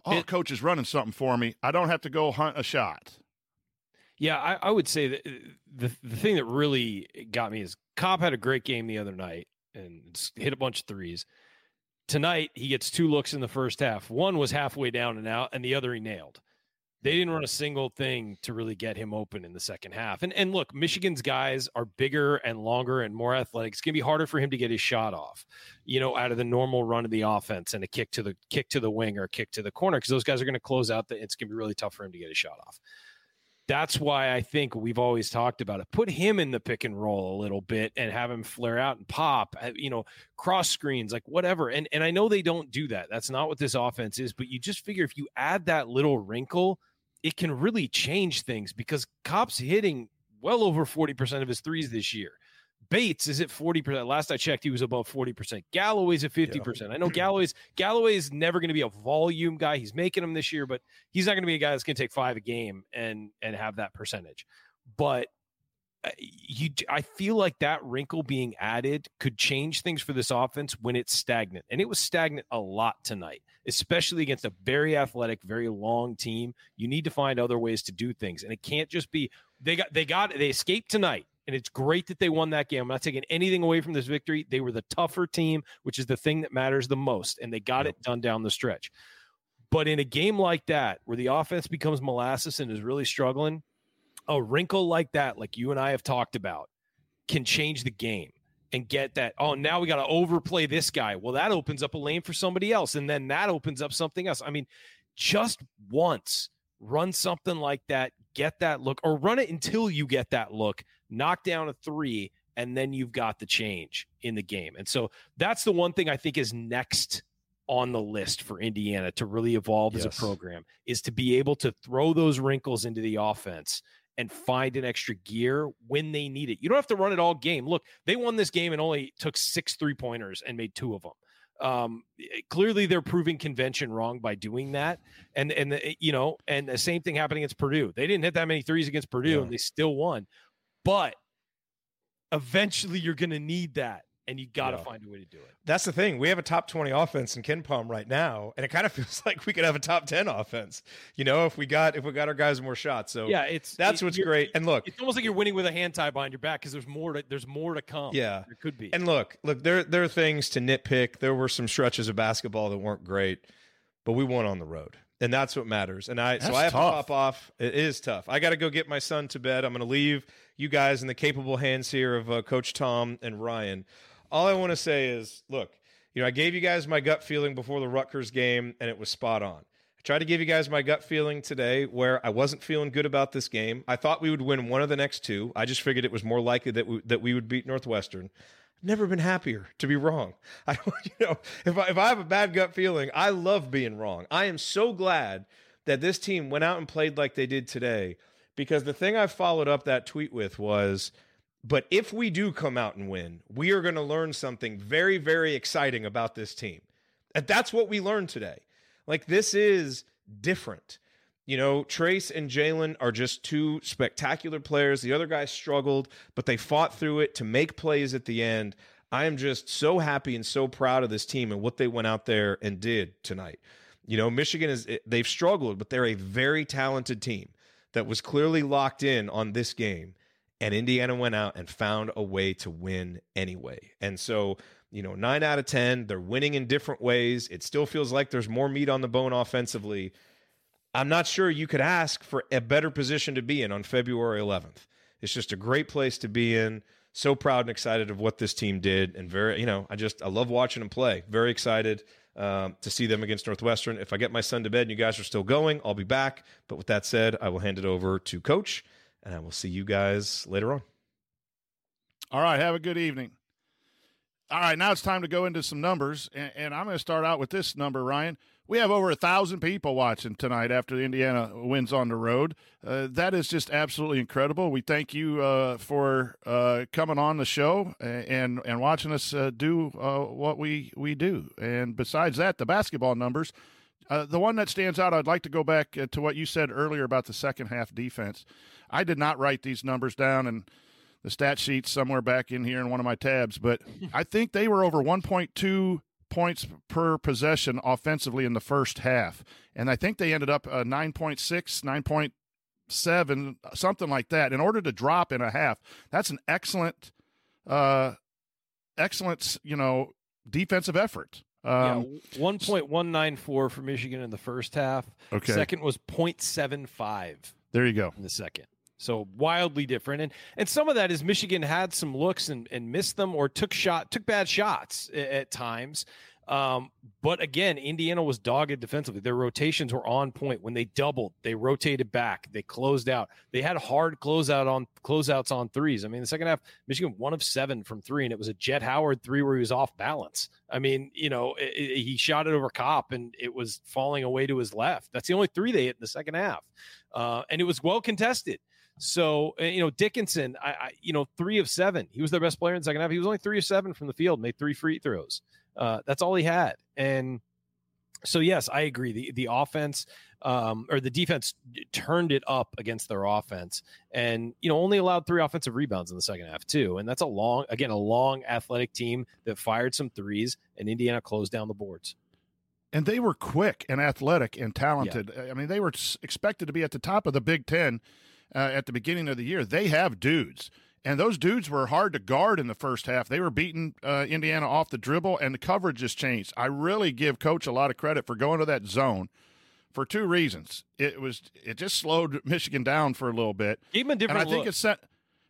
Oh, it, coach is running something for me. I don't have to go hunt a shot. Yeah, I, I would say that the, the thing that really got me is Kopp had a great game the other night and hit a bunch of threes. Tonight, he gets two looks in the first half. One was halfway down and out, and the other he nailed. They didn't run a single thing to really get him open in the second half. And and look, Michigan's guys are bigger and longer and more athletic. It's going to be harder for him to get his shot off, you know, out of the normal run of the offense and a kick to the kick to the wing or a kick to the corner, because those guys are going to close out. The, it's going to be really tough for him to get his shot off. That's why I think we've always talked about it. Put him in the pick and roll a little bit and have him flare out and pop, you know, cross screens, like whatever. And and I know they don't do that. That's not what this offense is. But you just figure if you add that little wrinkle, it can really change things, because Kopp's hitting well over forty percent of his threes this year. Bates is at forty percent. Last I checked, he was above forty percent. Galloway's at fifty percent. Yeah. I know Galloway's Galloway's never going to be a volume guy. He's making them this year, but he's not going to be a guy that's going to take five a game and and have that percentage. But you, I feel like that wrinkle being added could change things for this offense when it's stagnant. And it was stagnant a lot tonight, especially against a very athletic, very long team. You need to find other ways to do things. And it can't just be they got they got they escaped tonight. And it's great that they won that game. I'm not taking anything away from this victory. They were the tougher team, which is the thing that matters the most. And they got yep. it done down the stretch. But in a game like that, where the offense becomes molasses and is really struggling, a wrinkle like that, like you and I have talked about, can change the game and get that, oh, now we got to overplay this guy. Well, that opens up a lane for somebody else. And then that opens up something else. I mean, just once run something like that, get that look, or run it until you get that look, knock down a three, and then you've got the change in the game. And so that's the one thing I think is next on the list for Indiana to really evolve yes. as a program, is to be able to throw those wrinkles into the offense and find an extra gear when they need it. You don't have to run it all game. Look, they won this game and only took six three-pointers and made two of them. Um, clearly they're proving convention wrong by doing that. And, and the, you know, and the same thing happened against Purdue. They didn't hit that many threes against Purdue yeah. and they still won, but eventually you're going to need that. And you got to yeah. find a way to do it. That's the thing. We have a top twenty offense in Kenpom right now, and it kind of feels like we could have a top ten offense, you know, if we got if we got our guys more shots. So yeah, it's that's it, what's great. And look, it's almost like you're winning with a hand tied behind your back, because there's more to there's more to come. Yeah, there could be. And look, look, there there are things to nitpick. There were some stretches of basketball that weren't great, but we won on the road, and that's what matters. And I that's so I have tough. to pop off. It is tough. I got to go get my son to bed. I'm going to leave you guys in the capable hands here of uh, Coach Tom and Ryan. All I want to say is, look, you know, I gave you guys my gut feeling before the Rutgers game, and it was spot on. I tried to give you guys my gut feeling today where I wasn't feeling good about this game. I thought we would win one of the next two. I just figured it was more likely that we, that we would beat Northwestern. I've never been happier to be wrong. I don't, you know, if I, if I have a bad gut feeling, I love being wrong. I am so glad that this team went out and played like they did today, because the thing I followed up that tweet with was, but if we do come out and win, we are going to learn something very, very exciting about this team. And that's what we learned today. Like, this is different. You know, Trayce and Jalen are just two spectacular players. The other guys struggled, but they fought through it to make plays at the end. I am just so happy and so proud of this team and what they went out there and did tonight. You know, Michigan, is they've struggled, but they're a very talented team that was clearly locked in on this game. And Indiana went out and found a way to win anyway. And so you know, nine out of ten. They're winning in different ways. It still feels like there's more meat on the bone offensively. I'm not sure you could ask for a better position to be in on February eleventh. It's just a great place to be in. So proud and excited of what this team did. And very, you know, I just, I love watching them play. Very excited um, to see them against Northwestern. If I get my son to bed and you guys are still going, I'll be back. But with that said, I will hand it over to Coach, and I will see you guys later on. All right. Have a good evening. All right. Now it's time to go into some numbers. And, and I'm going to start out with this number, Ryan. We have over a thousand people watching tonight after Indiana wins on the road. Uh, that is just absolutely incredible. We thank you uh, for uh, coming on the show and and watching us uh, do uh, what we, we do. And besides that, the basketball numbers, uh, the one that stands out, I'd like to go back to what you said earlier about the second half defense. I did not write these numbers down, and the stat sheet's somewhere back in here in one of my tabs, but I think they were over one point two points per possession offensively in the first half. And I think they ended up uh, nine point six, nine point seven, something like that. In order to drop in a half, that's an excellent, uh, excellent, you know, defensive effort. Um, yeah, one point one nine four for Michigan in the first half. Okay. Second was zero point seven five. There you go. In the second. So wildly different. And and some of that is Michigan had some looks and, and missed them or took shot, took bad shots at, at times. Um, but again, Indiana was dogged defensively. Their rotations were on point. When they doubled, they rotated back. They closed out. They had hard closeout on closeouts on threes. I mean, the second half, Michigan one of seven from three, and it was a Jett Howard three where he was off balance. I mean, you know, it, it, he shot it over Kopp, and it was falling away to his left. That's the only three they hit in the second half, uh, and it was well contested. So, you know, Dickinson, I, I, you know, three of seven. He was their best player in the second half. He was only three of seven from the field, made three free throws. Uh, that's all he had. And so, yes, I agree. The the offense um, or the defense turned it up against their offense and, you know, only allowed three offensive rebounds in the second half, too. And that's a long, again, a long athletic team that fired some threes, and Indiana closed down the boards. And they were quick and athletic and talented. Yeah. I mean, they were expected to be at the top of the Big Ten. Uh, at the beginning of the year, they have dudes, and those dudes were hard to guard in the first half. They were beating uh, Indiana off the dribble, and the coverage has changed. I really give Coach a lot of credit for going to that zone for two reasons. It was it just slowed Michigan down for a little bit. Even different. And I think it sent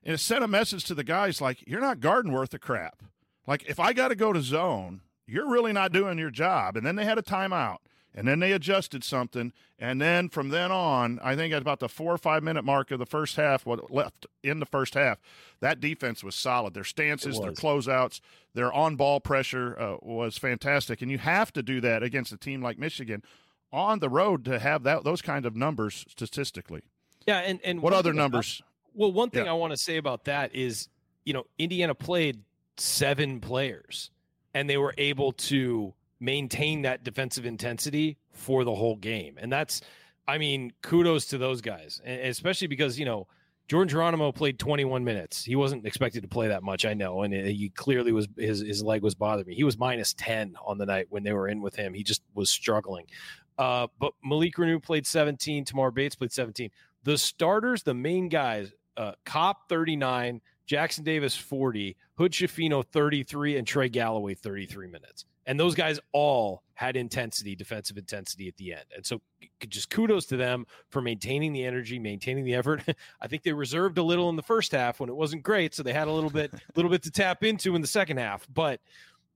it sent a message to the guys like, you're not guarding worth of crap. Like, if I got to go to zone, you're really not doing your job. And then they had a timeout. And then they adjusted something, and then from then on, I think at about the four or five-minute mark of the first half, what left in the first half, that defense was solid. Their stances, their closeouts, their on-ball pressure uh, was fantastic, and you have to do that against a team like Michigan on the road to have that those kind of numbers statistically. Yeah, and, and what other numbers? I, well, one thing yeah. I want to say about that is, you know, Indiana played seven players, and they were able to maintain that defensive intensity for the whole game. And that's, I mean, kudos to those guys, and especially because, you know, Jordan Geronimo played twenty-one minutes. He wasn't expected to play that much, I know. And he clearly was, his, his leg was bothering me. He was minus ten on the night when they were in with him. He just was struggling. Uh, but Malik Reneau played seventeen. Tamar Bates played seventeen. The starters, the main guys, uh, Kopp thirty-nine, Jackson-Davis forty, Hood-Schifino thirty-three, and Trey Galloway thirty-three minutes. And those guys all had intensity, defensive intensity at the end. And so just kudos to them for maintaining the energy, maintaining the effort. I think they reserved a little in the first half when it wasn't great. So they had a little bit, little bit to tap into in the second half. But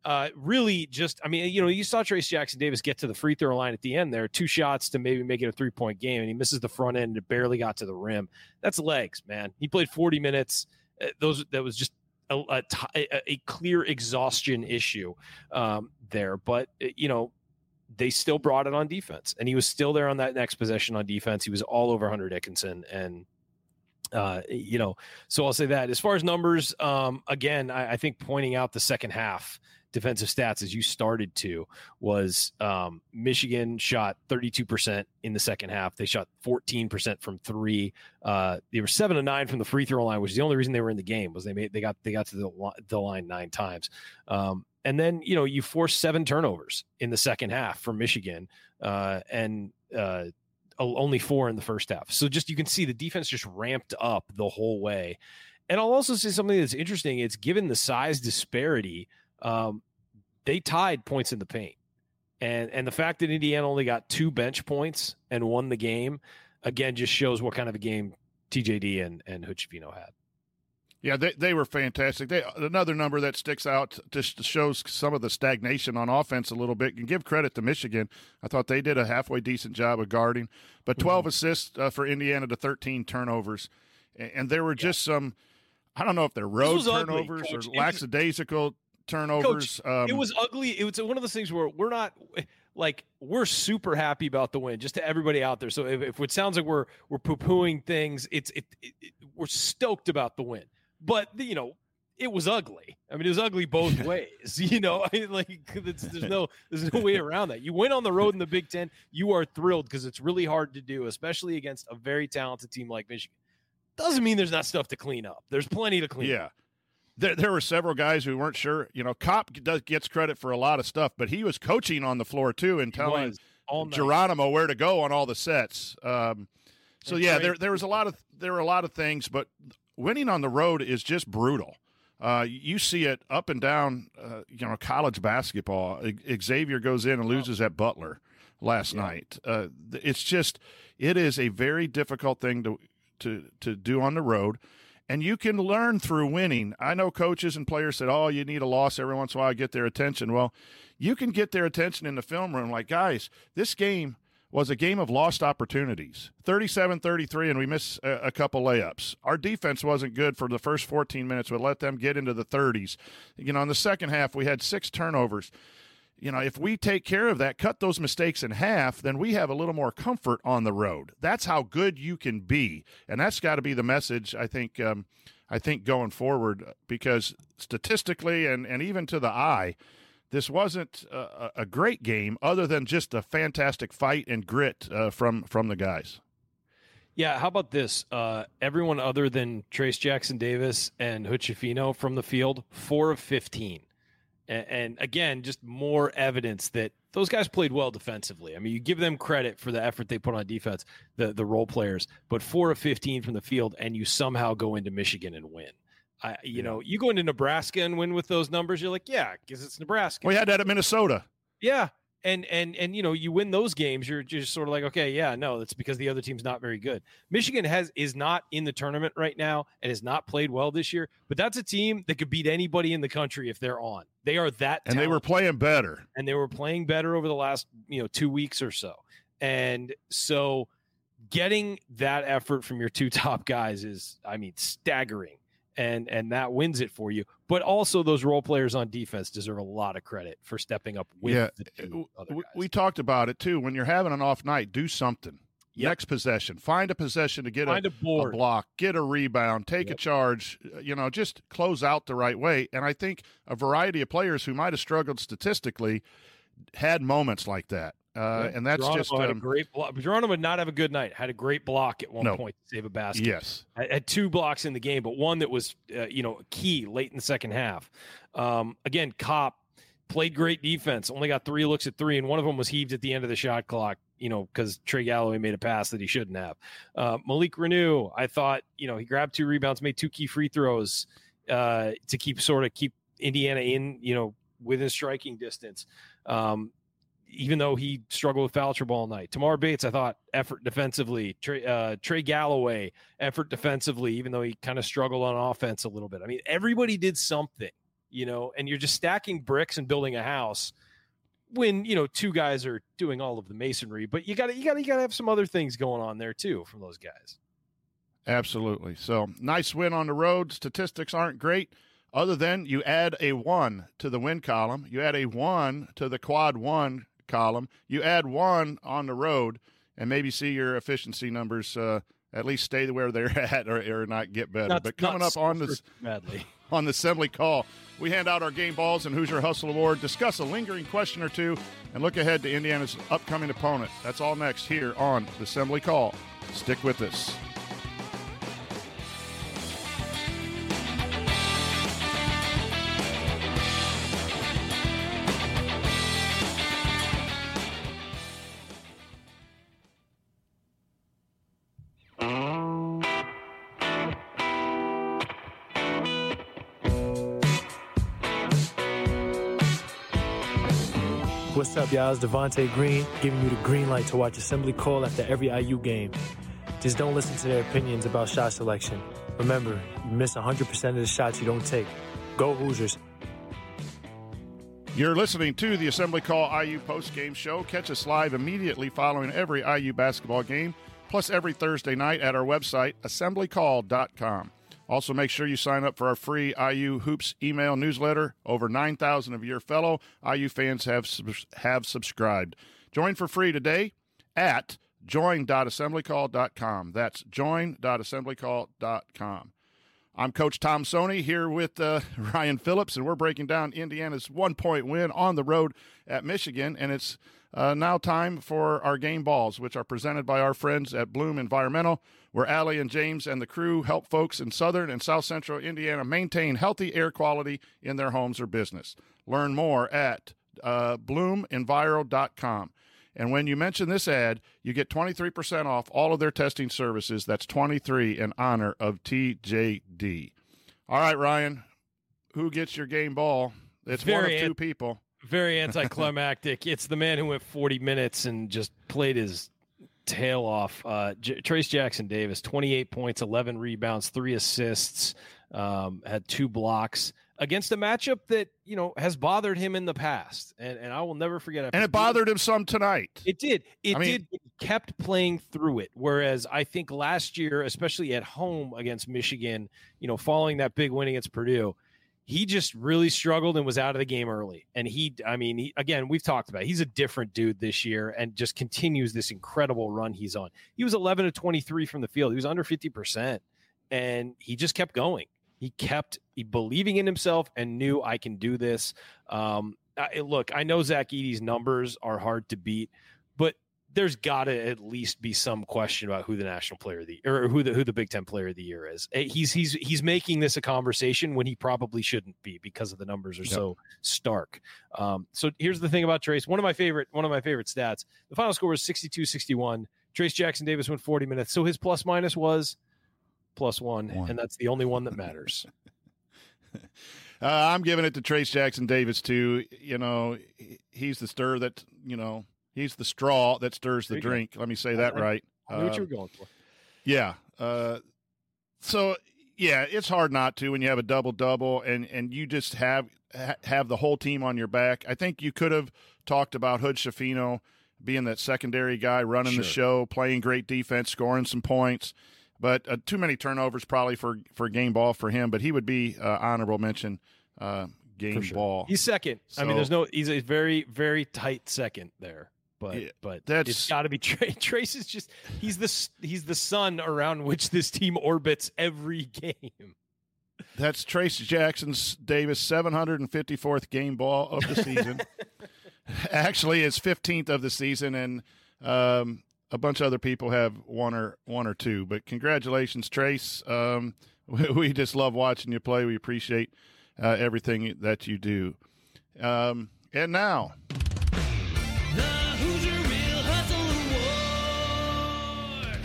uh, really just, I mean, you know, you saw Trayce Jackson-Davis get to the free throw line at the end there, two shots to maybe make it a three-point game, and he misses the front end and it barely got to the rim. That's legs, man. He played forty minutes. Uh, those That was just A, a, t- a clear exhaustion issue um, there, but you know, they still brought it on defense, and he was still there on that next possession on defense. He was all over Hunter Dickinson, and uh, you know, so I'll say that. As far as numbers, um, again, I, I think pointing out the second half defensive stats, as you started to, was um, Michigan shot thirty-two percent in the second half. They shot fourteen percent from three. Uh, they were seven to nine from the free throw line, which is the only reason they were in the game, was they made, they got, they got to the, the line nine times. Um, and then, you know, you forced seven turnovers in the second half from Michigan uh, and uh, only four in the first half. So just, you can see the defense just ramped up the whole way. And I'll also say something that's interesting. It's given the size disparity, Um, they tied points in the paint. And and the fact that Indiana only got two bench points and won the game, again, just shows what kind of a game T J D and, and Hood-Schifino had. Yeah, they they were fantastic. They, another number that sticks out just shows some of the stagnation on offense a little bit. And give credit to Michigan. I thought they did a halfway decent job of guarding. But twelve mm-hmm. assists uh, for Indiana to thirteen turnovers. And, and there were just yeah. some, I don't know if they're road turnovers ugly, or Coach. lackadaisical turnovers. Coach, um, it was ugly. It was one of those things where we're not – like we're super happy about the win, just to everybody out there. So if, if it sounds like we're we're poo-pooing things, it's it, it, it we're stoked about the win. But you know, it was ugly. I mean, it was ugly both ways. You know, I mean, like it's, there's no there's no way around that. You win on the road in the Big Ten, you are thrilled because it's really hard to do, especially against a very talented team like Michigan. Doesn't mean there's not stuff to clean up. There's plenty to clean yeah. up. There, there were several guys who weren't sure. You know, Kopp does, gets credit for a lot of stuff, but he was coaching on the floor too and telling Geronimo where to go on all the sets. Um, so yeah, there there was a lot of there were a lot of things, but winning on the road is just brutal. Uh, you see it up and down. Uh, you know, college basketball. Xavier goes in and loses at Butler last yeah. night. Uh, it's just it is a very difficult thing to to to do on the road. And you can learn through winning. I know coaches and players said, oh, you need a loss every once in a while to get their attention. Well, you can get their attention in the film room. Like, guys, this game was a game of lost opportunities. thirty-seven thirty-three, and we missed a, a couple layups. Our defense wasn't good for the first fourteen minutes. We let them get into the thirties. You know, in the second half, we had six turnovers. You know, if we take care of that, cut those mistakes in half, then we have a little more comfort on the road. That's how good you can be, and that's got to be the message. I think, um, I think going forward, because statistically and, and even to the eye, this wasn't a, a great game, other than just a fantastic fight and grit uh, from from the guys. Yeah, how about this? Uh, everyone other than Trayce Jackson-Davis and Hood-Schifino from the field, four of fifteen. And again, just more evidence that those guys played well defensively. I mean, you give them credit for the effort they put on defense, the the role players, but four of fifteen from the field, and you somehow go into Michigan and win. I, you yeah. know, you go into Nebraska and win with those numbers, you're like, yeah, because it's Nebraska. We had that at Minnesota. Yeah, and and and you know, you win those games, you're just sort of like, okay, yeah, no, that's because the other team's not very good. Michigan has is not in the tournament right now and has not played well this year, but that's a team that could beat anybody in the country if they're on. They are that talented. And they were playing better. And they were playing better over the last, you know, two weeks or so. And so getting that effort from your two top guys is, I mean, staggering. And and that wins it for you. But also those role players on defense deserve a lot of credit for stepping up with yeah. the two other guys. We talked about it, too. When you're having an off night, do something. Yep. Next possession. Find a possession to get a, a block, get a rebound, take yep. a charge, you know, just close out the right way. And I think a variety of players who might have struggled statistically had moments like that. Uh, yep. And that's Geronimo just um, – had a great block. Geronimo would not have a good night. Had a great block at one no. point to save a basket. Yes. I had two blocks in the game, but one that was, uh, you know, key late in the second half. Um, again, Kopp played great defense, only got three looks at three, and one of them was heaved at the end of the shot clock. You know, because Trey Galloway made a pass that he shouldn't have. Uh, Malik Reneau, I thought, you know, he grabbed two rebounds, made two key free throws uh, to keep sort of keep Indiana in, you know, within striking distance, um, even though he struggled with foul trouble all night. Tamar Bates, I thought, effort defensively. Trey, uh, Trey Galloway, effort defensively, even though he kind of struggled on offense a little bit. I mean, everybody did something, you know, and you're just stacking bricks and building a house when, you know, two guys are doing all of the masonry, but you gotta, you gotta, you gotta have some other things going on there too from those guys. Absolutely. So nice win on the road. Statistics aren't great other than you add a one to the win column. You add a one to the quad one column. You add one on the road and maybe see your efficiency numbers, uh, at least stay where they're at or, or not get better. Not, but coming up on this, madly. on the Assembly Call, we hand out our game balls and Hoosier Hustle Award, discuss a lingering question or two, and look ahead to Indiana's upcoming opponent. That's all next here on the Assembly Call. Stick with us. What's up, y'all? It's Devontae Green giving you the green light to watch Assembly Call after every I U game. Just don't listen to their opinions about shot selection. Remember, you miss one hundred percent of the shots you don't take. Go Hoosiers. You're listening to the Assembly Call I U postgame show. Catch us live immediately following every I U basketball game, plus every Thursday night at our website, assembly call dot com. Also, make sure you sign up for our free I U Hoops email newsletter. Over nine thousand of your fellow I U fans have have subscribed. Join for free today at join dot assembly call dot com. That's join dot assembly call dot com. I'm Coach Tonsoni here with uh, Ryan Phillips, and we're breaking down Indiana's one-point win on the road at Michigan, and it's uh, now time for our game balls, which are presented by our friends at Bloom Environmental, where Allie and James and the crew help folks in southern and south central Indiana maintain healthy air quality in their homes or business. Learn more at uh, bloom enviro dot com. And when you mention this ad, you get twenty-three percent off all of their testing services. That's twenty-three in honor of T J D. All right, Ryan, who gets your game ball? It's very one of two an- people. Very anticlimactic. It's the man who went forty minutes and just played his tail off. Uh, J- Trayce Jackson-Davis, twenty-eight points, eleven rebounds, three assists, um, had two blocks. Against a matchup that, you know, has bothered him in the past. And and I will never forget. And it bothered him some tonight. It did. It I mean, did. But he kept playing through it. Whereas I think last year, especially at home against Michigan, you know, following that big win against Purdue, he just really struggled and was out of the game early. And he, I mean, he, again, we've talked about it. He's a different dude this year and just continues this incredible run he's on. He was eleven to twenty-three from the field. He was under fifty percent. And he just kept going. He kept believing in himself and knew I can do this. Um, I, look, I know Zach Edey's numbers are hard to beat, but there's got to at least be some question about who the national player of the or who the who the Big Ten player of the year is. He's he's he's making this a conversation when he probably shouldn't be because of the numbers are yep. so stark. Um, so here's the thing about Trayce. One of my favorite one of my favorite stats. The final score was sixty-two sixty-one. Trayce Jackson-Davis went forty minutes, so his plus minus was. Plus one, one, and that's the only one that matters. uh, I'm giving it to Trayce Jackson-Davis, too. You know, he's the stir that, you know, he's the straw that stirs the drink. Go. Let me say that I, right. I knew uh, what you were going for. Yeah. Uh, so, yeah, it's hard not to when you have a double-double and, and you just have ha- have the whole team on your back. I think you could have talked about Hood-Schifino being that secondary guy running sure. the show, playing great defense, scoring some points. But uh, too many turnovers probably for, for game ball for him. But he would be uh, honorable mention uh, game sure. ball. He's second. So, I mean, there's no. He's a very very tight second there. But yeah, but that's, it's got to be Tra- Trayce is just he's the he's the sun around which this team orbits every game. That's Trayce Jackson-Davis' seven hundred fifty-fourth game ball of the season. Actually, it's fifteenth of the season, and. Um, A bunch of other people have one or one or two, but congratulations, Trayce. Um, we, we just love watching you play. We appreciate uh, everything that you do. Um, and now, the Hoosier Real Hustle Award.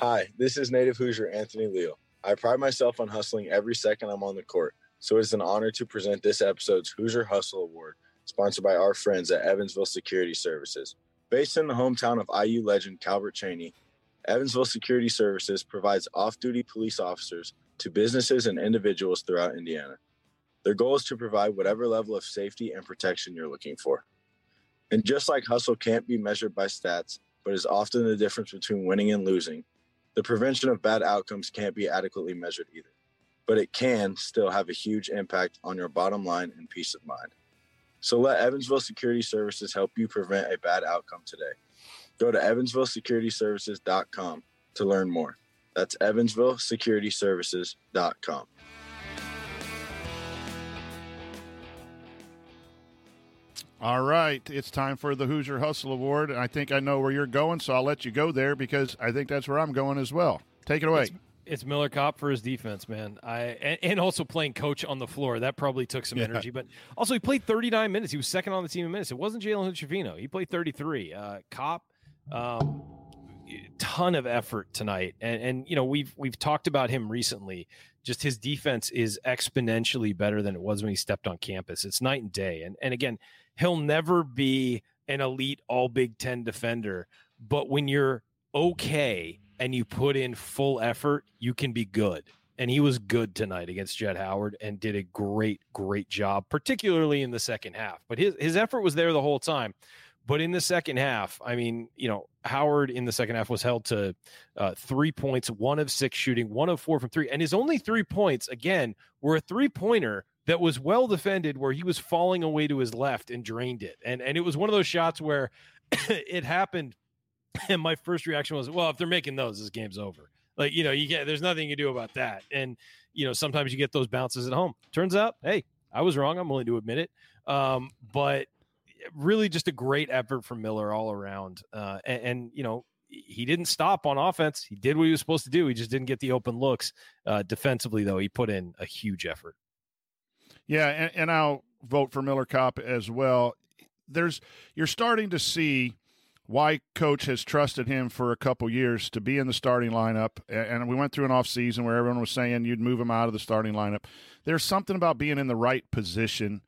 Hi, this is native Hoosier Anthony Leo. I pride myself on hustling every second I'm on the court. So it's an honor to present this episode's Hoosier Hustle Award, sponsored by our friends at Evansville Security Services. Based in the hometown of I U legend Calvert Chaney, Evansville Security Services provides off-duty police officers to businesses and individuals throughout Indiana. Their goal is to provide whatever level of safety and protection you're looking for. And just like hustle can't be measured by stats, but is often the difference between winning and losing, the prevention of bad outcomes can't be adequately measured either. But it can still have a huge impact on your bottom line and peace of mind. So let Evansville Security Services help you prevent a bad outcome today. Go to evansville security services dot com to learn more. That's evansville security services dot com. All right, it's time for the Hoosier Hustle Award. And I think I know where you're going, so I'll let you go there because I think that's where I'm going as well. Take it away. It's- It's Miller Kopp for his defense, man. I and, and also playing coach on the floor. That probably took some yeah. energy. But also, he played thirty-nine minutes. He was second on the team in minutes. It wasn't Jalen Hood-Schifino. He played thirty-three. Uh, Kopp, um, ton of effort tonight. And, and, you know, we've, we've talked about him recently. Just his defense is exponentially better than it was when he stepped on campus. It's night and day. And, and again, he'll never be an elite all Big Ten defender, but when you're okay and you put in full effort, you can be good. And he was good tonight against Jett Howard and did a great, great job, particularly in the second half. But his, his effort was there the whole time. But in the second half, I mean, you know, Howard in the second half was held to uh, three points, one of six shooting, one of four from three. And his only three points, again, were a three-pointer that was well defended where he was falling away to his left and drained it. And, and it was one of those shots where it happened. And my first reaction was, well, if they're making those, this game's over. Like, you know, you get, there's nothing you do about that. And, you know, sometimes you get those bounces at home. Turns out, hey, I was wrong. I'm willing to admit it. Um, but really just a great effort from Miller all around. Uh, and, and, you know, he didn't stop on offense. He did what he was supposed to do. He just didn't get the open looks. Uh, defensively, though, he put in a huge effort. Yeah, and, and I'll vote for Miller Kopp as well. There's, you're starting to see why coach has trusted him for a couple years to be in the starting lineup. And we went through an offseason where everyone was saying you'd move him out of the starting lineup. There's something about being in the right position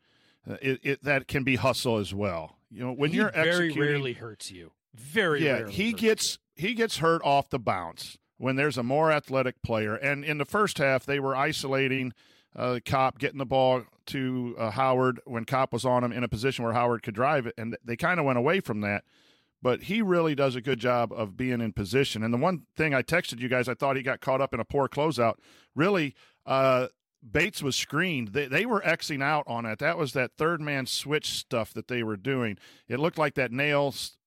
uh, it, it, that can be hustle as well. You know, when he you're very rarely hurts you. Very yeah, rarely. He gets you. he gets hurt off the bounce when there's a more athletic player. And in the first half, they were isolating uh, Kopp, getting the ball to uh, Howard when Kopp was on him in a position where Howard could drive it, and they kind of went away from that. But he really does a good job of being in position. And the one thing I texted you guys, I thought he got caught up in a poor closeout. Really, uh, Bates was screened. They, they were Xing out on it. That was that third man switch stuff that they were doing. It looked like that nail s-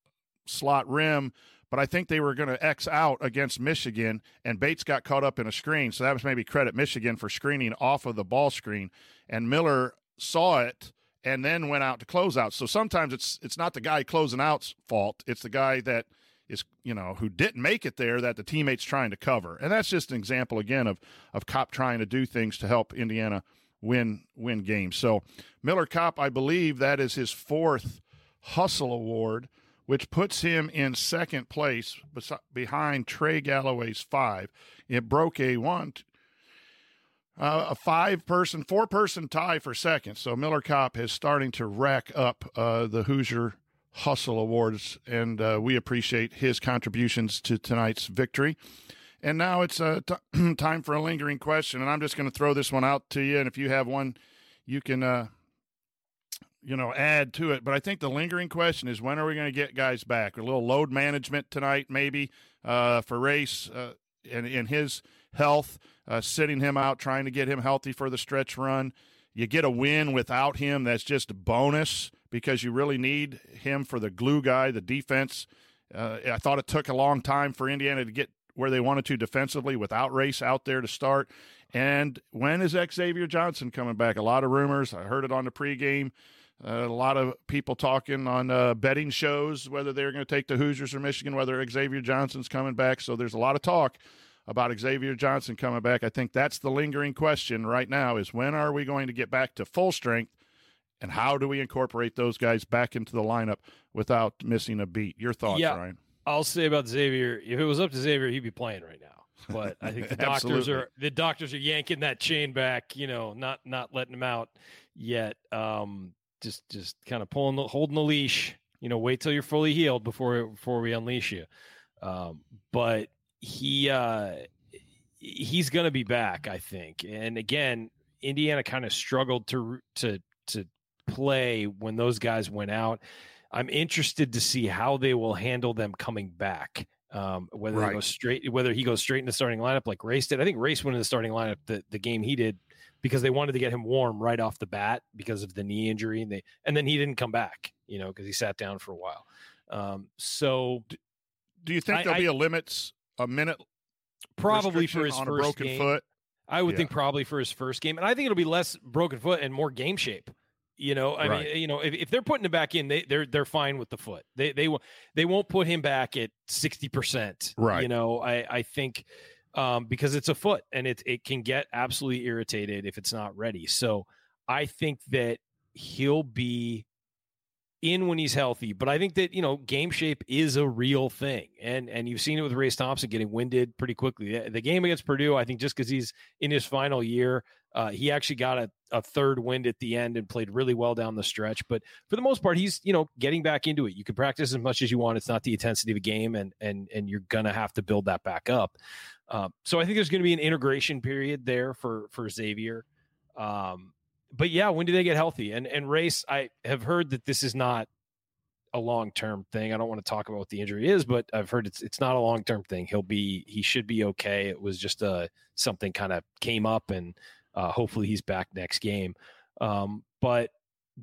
slot rim, but I think they were going to X out against Michigan, and Bates got caught up in a screen. So that was maybe credit Michigan for screening off of the ball screen. And Miller saw it and then went out to close out. So sometimes it's it's not the guy closing out's fault. It's the guy that is, you know, who didn't make it there that the teammate's trying to cover. And that's just an example, again, of of Kopp trying to do things to help Indiana win win games. So Miller Kopp, I believe that is his fourth Hustle Award, which puts him in second place bes- behind Trey Galloway's five. It broke a one, two, Uh, a five-person, four-person tie for second. So Miller Kopp is starting to rack up uh, the Hoosier Hustle Awards, and uh, we appreciate his contributions to tonight's victory. And now it's uh, t- time for a lingering question, and I'm just going to throw this one out to you, and if you have one, you can uh, you know, add to it. But I think the lingering question is, when are we going to get guys back? A little load management tonight, maybe, uh, for Race uh, and, and his health. Uh, sitting him out, trying to get him healthy for the stretch run. You get a win without him. That's just a bonus because you really need him for the glue guy, the defense. Uh, I thought it took a long time for Indiana to get where they wanted to defensively without Race out there to start. And when is Xavier Johnson coming back? A lot of rumors. I heard it on the pregame. Uh, a lot of people talking on uh, betting shows, whether they're going to take the Hoosiers or Michigan, whether Xavier Johnson's coming back. So there's a lot of talk about Xavier Johnson coming back. I think that's the lingering question right now is, when are we going to get back to full strength, and how do we incorporate those guys back into the lineup without missing a beat? Your thoughts, yeah, Ryan? I'll say about Xavier, if it was up to Xavier, he'd be playing right now. But I think the doctors are the doctors are yanking that chain back, you know, not not letting him out yet. Um, just just kind of pulling the holding the leash. You know, wait till you're fully healed before before we unleash you. Um, but He uh, he's going to be back, I think. And again, Indiana kind of struggled to to to play when those guys went out. I'm interested to see how they will handle them coming back. Um, whether right. they go straight, whether he goes straight in the starting lineup like Race did. I think Race went in the starting lineup the, the game he did because they wanted to get him warm right off the bat because of the knee injury, and they and then he didn't come back, you know, because he sat down for a while. Um, so, do, do you think I, there'll I, be a limits? A minute, probably for his on first a broken game. Foot. I would yeah. think probably for his first game, and I think it'll be less broken foot and more game shape. You know, I right. mean, you know, if, if they're putting it back in, they, they're they're fine with the foot. They they they won't put him back at sixty percent. Right. You know, I I think um, because it's a foot, and it it can get absolutely irritated if it's not ready. So I think that he'll be in when he's healthy. But I think that, you know, game shape is a real thing. And and you've seen it with Race Thompson getting winded pretty quickly. The, the game against Purdue, I think just because he's in his final year, uh, he actually got a, a third wind at the end and played really well down the stretch. But for the most part, he's, you know, getting back into it. You can practice as much as you want. It's not the intensity of a game, and and and you're going to have to build that back up. Um, so I think there's going to be an integration period there for, for Xavier. Um, But yeah, when do they get healthy? And and Race, I have heard that this is not a long-term thing. I don't want to talk about what the injury is, but I've heard it's it's not a long-term thing. He'll be he should be okay. It was just uh something kind of came up, and uh, hopefully he's back next game. Um, but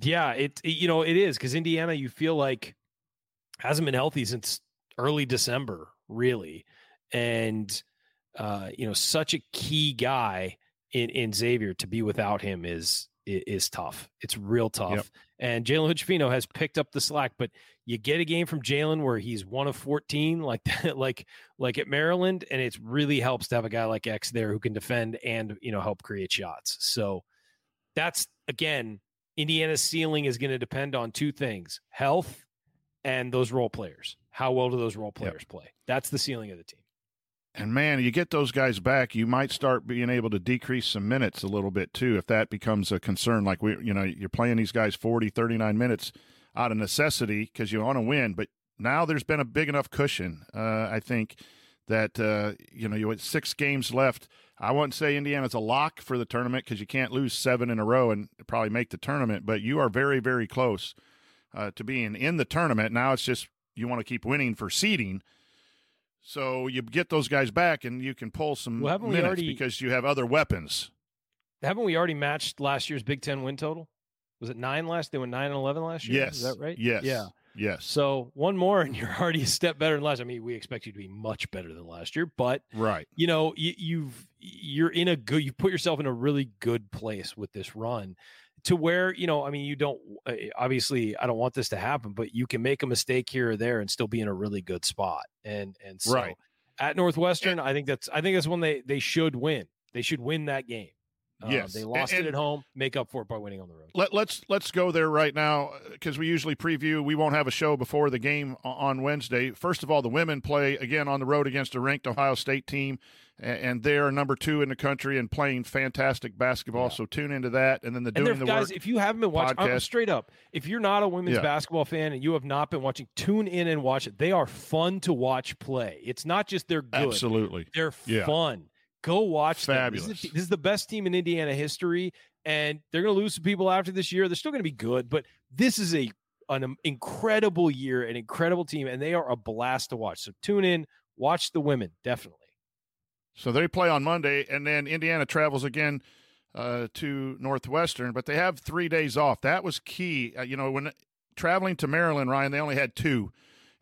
yeah, it, it you know it is because Indiana, you feel like hasn't been healthy since early December, really, and uh, you know such a key guy in in Xavier, to be without him is. is tough. It's real tough. Yep. And Jalen Hood-Schifino has picked up the slack, but you get a game from Jalen where he's one of fourteen, like that, like, like at Maryland. And it really helps to have a guy like X there who can defend and, you know, help create shots. So that's, again, Indiana's ceiling is going to depend on two things: health and those role players. How well do those role players yep. play? That's the ceiling of the team. And, man, you get those guys back, you might start being able to decrease some minutes a little bit, too, if that becomes a concern. Like, we, you know, you're playing these guys forty, thirty-nine minutes out of necessity because you want to win. But now there's been a big enough cushion, uh, I think, that, uh, you know, you had six games left. I wouldn't say Indiana's a lock for the tournament because you can't lose seven in a row and probably make the tournament. But you are very, very close uh, to being in the tournament. Now it's just you want to keep winning for seeding. So you get those guys back, and you can pull some well, minutes already, because you have other weapons. Haven't we already matched last year's Big Ten win total? Was it nine last? They went nine and eleven last year. Yes, is that right? Yes, yeah, yes. So one more, and you're already a step better than last. I mean, we expect you to be much better than last year, but right, you know, you, you've you're in a good. You put yourself in a really good place with this run, to where, you know, I mean, you don't obviously. I don't want this to happen, but you can make a mistake here or there and still be in a really good spot. And and so right. at Northwestern, and, I think that's I think that's when they they should win. They should win that game. Uh, yes, they lost and, and it at home. Make up for it by winning on the road. Let, let's let's go there right now, because we usually preview. We won't have a show before the game on Wednesday. First of all, the women play again on the road against a ranked Ohio State team, and they are number two in the country and playing fantastic basketball. Yeah. So tune into that, and then the and doing the guys, work. If you haven't been watching, I'm straight up, if you're not a women's yeah. basketball fan and you have not been watching, tune in and watch it. They are fun to watch play. It's not just they're good. Absolutely, they're yeah. fun. Go watch them. Fabulous. This is, this is the best team in Indiana history, and they're going to lose some people after this year. They're still going to be good, but this is a an incredible year, an incredible team, and they are a blast to watch. So tune in, watch the women, definitely. So they play on Monday, and then Indiana travels again uh, to Northwestern, but they have three days off. That was key. Uh, you know, when traveling to Maryland, Ryan, they only had two,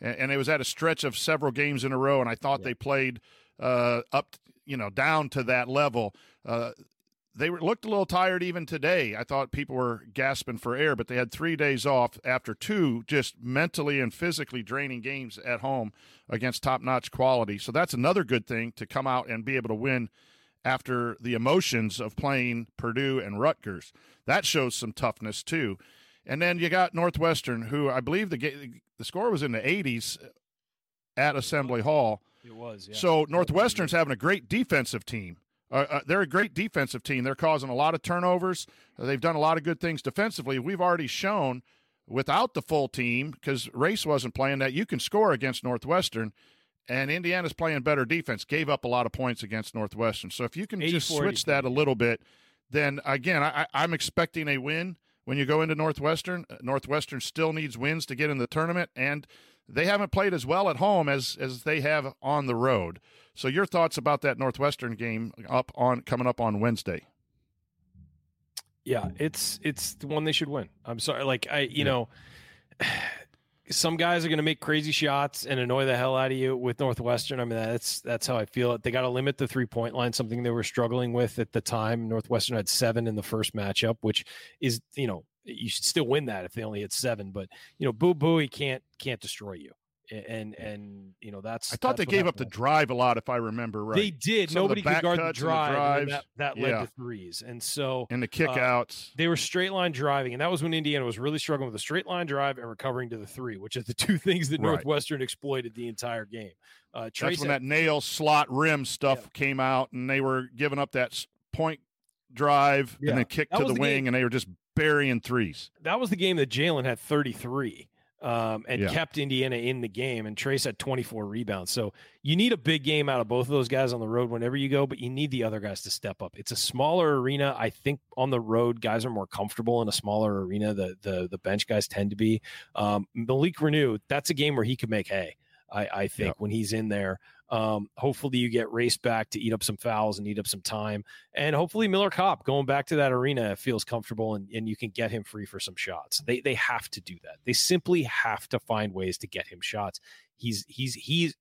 and, and it was at a stretch of several games in a row, and I thought yeah. they played uh, up to, you know, down to that level. Uh, they were, looked a little tired even today. I thought people were gasping for air, but they had three days off after two just mentally and physically draining games at home against top-notch quality. So that's another good thing, to come out and be able to win after the emotions of playing Purdue and Rutgers. That shows some toughness too. And then you got Northwestern, who I believe the ga- the score was in the eighties at Assembly Hall. It was, yeah. So Northwestern's having a great defensive team. Uh, uh, they're a great defensive team. They're causing a lot of turnovers. Uh, they've done a lot of good things defensively. We've already shown, without the full team, because Race wasn't playing, that you can score against Northwestern, and Indiana's playing better defense. Gave up a lot of points against Northwestern. So if you can just switch that a little bit, then, again, I, I'm expecting a win when you go into Northwestern. Northwestern still needs wins to get in the tournament, and they haven't played as well at home as, as they have on the road. So your thoughts about that Northwestern game up on coming up on Wednesday? Yeah, it's it's the one they should win. I'm sorry, like I, you yeah. know, some guys are going to make crazy shots and annoy the hell out of you with Northwestern. I mean, that's that's how I feel it. They got to limit the three point line, something they were struggling with at the time. Northwestern had seven in the first matchup, which is, you know, you should still win that if they only hit seven, but, you know, boo boo, he can't, can't destroy you. And, and you know, that's... I thought that's they gave up the drive a lot, if I remember right. They did. Some Nobody could guard the drive. The that that led yeah. to threes. And so... And the kickouts. Uh, they were straight-line driving, and that was when Indiana was really struggling with a straight-line drive and recovering to the three, which is the two things that right. Northwestern exploited the entire game. Uh, Trayce that's when had, that nail slot rim stuff yeah. came out, and they were giving up that point drive yeah. and then kick that to the, the wing, game. And they were just burying threes. That was the game that Jalen had thirty-three. Um, and yeah. kept Indiana in the game, and Trayce had twenty-four rebounds. So you need a big game out of both of those guys on the road whenever you go, but you need the other guys to step up. It's a smaller arena. I think on the road, guys are more comfortable in a smaller arena. The the, the bench guys tend to be. Um, Malik Reneau, that's a game where he could make hay, I, I think, yeah. when he's in there. Um, hopefully you get Race back to eat up some fouls and eat up some time. And hopefully Miller Kopp going back to that arena feels comfortable, and, and you can get him free for some shots. They they have to do that. They simply have to find ways to get him shots. He's he's he's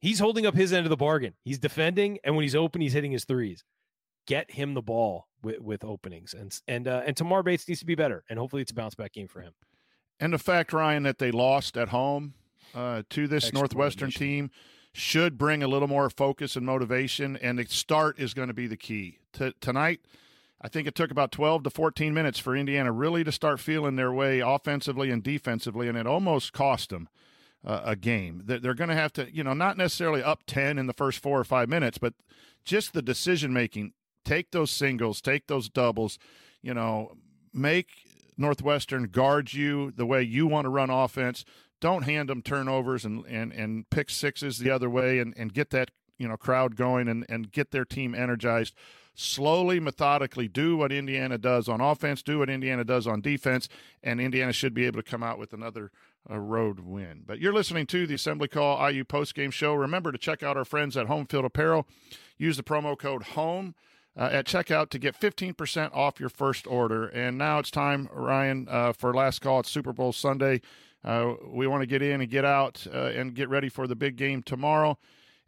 he's holding up his end of the bargain. He's defending, and when he's open, he's hitting his threes. Get him the ball with, with openings. And and uh, and Tamar Bates needs to be better, and hopefully it's a bounce back game for him. And the fact, Ryan, that they lost at home uh, to this Extra Northwestern team should bring a little more focus and motivation, and the start is going to be the key. T- tonight, I think it took about twelve to fourteen minutes for Indiana really to start feeling their way offensively and defensively, and it almost cost them uh, a game. They're going to have to, you know, not necessarily up ten in the first four or five minutes, but just the decision-making. Take those singles, take those doubles, you know, make Northwestern guard you the way you want to run offense. Don't hand them turnovers and, and, and pick sixes the other way and, and get that, you know, crowd going and, and get their team energized. Slowly, methodically do what Indiana does on offense, do what Indiana does on defense, and Indiana should be able to come out with another uh, road win. But you're listening to the Assembly Call I U postgame show. Remember to check out our friends at Homefield Apparel. Use the promo code HOME uh, at checkout to get fifteen percent off your first order. And now it's time, Ryan, uh, for last call. It's Super Bowl Sunday. Uh, we want to get in and get out uh, and get ready for the big game tomorrow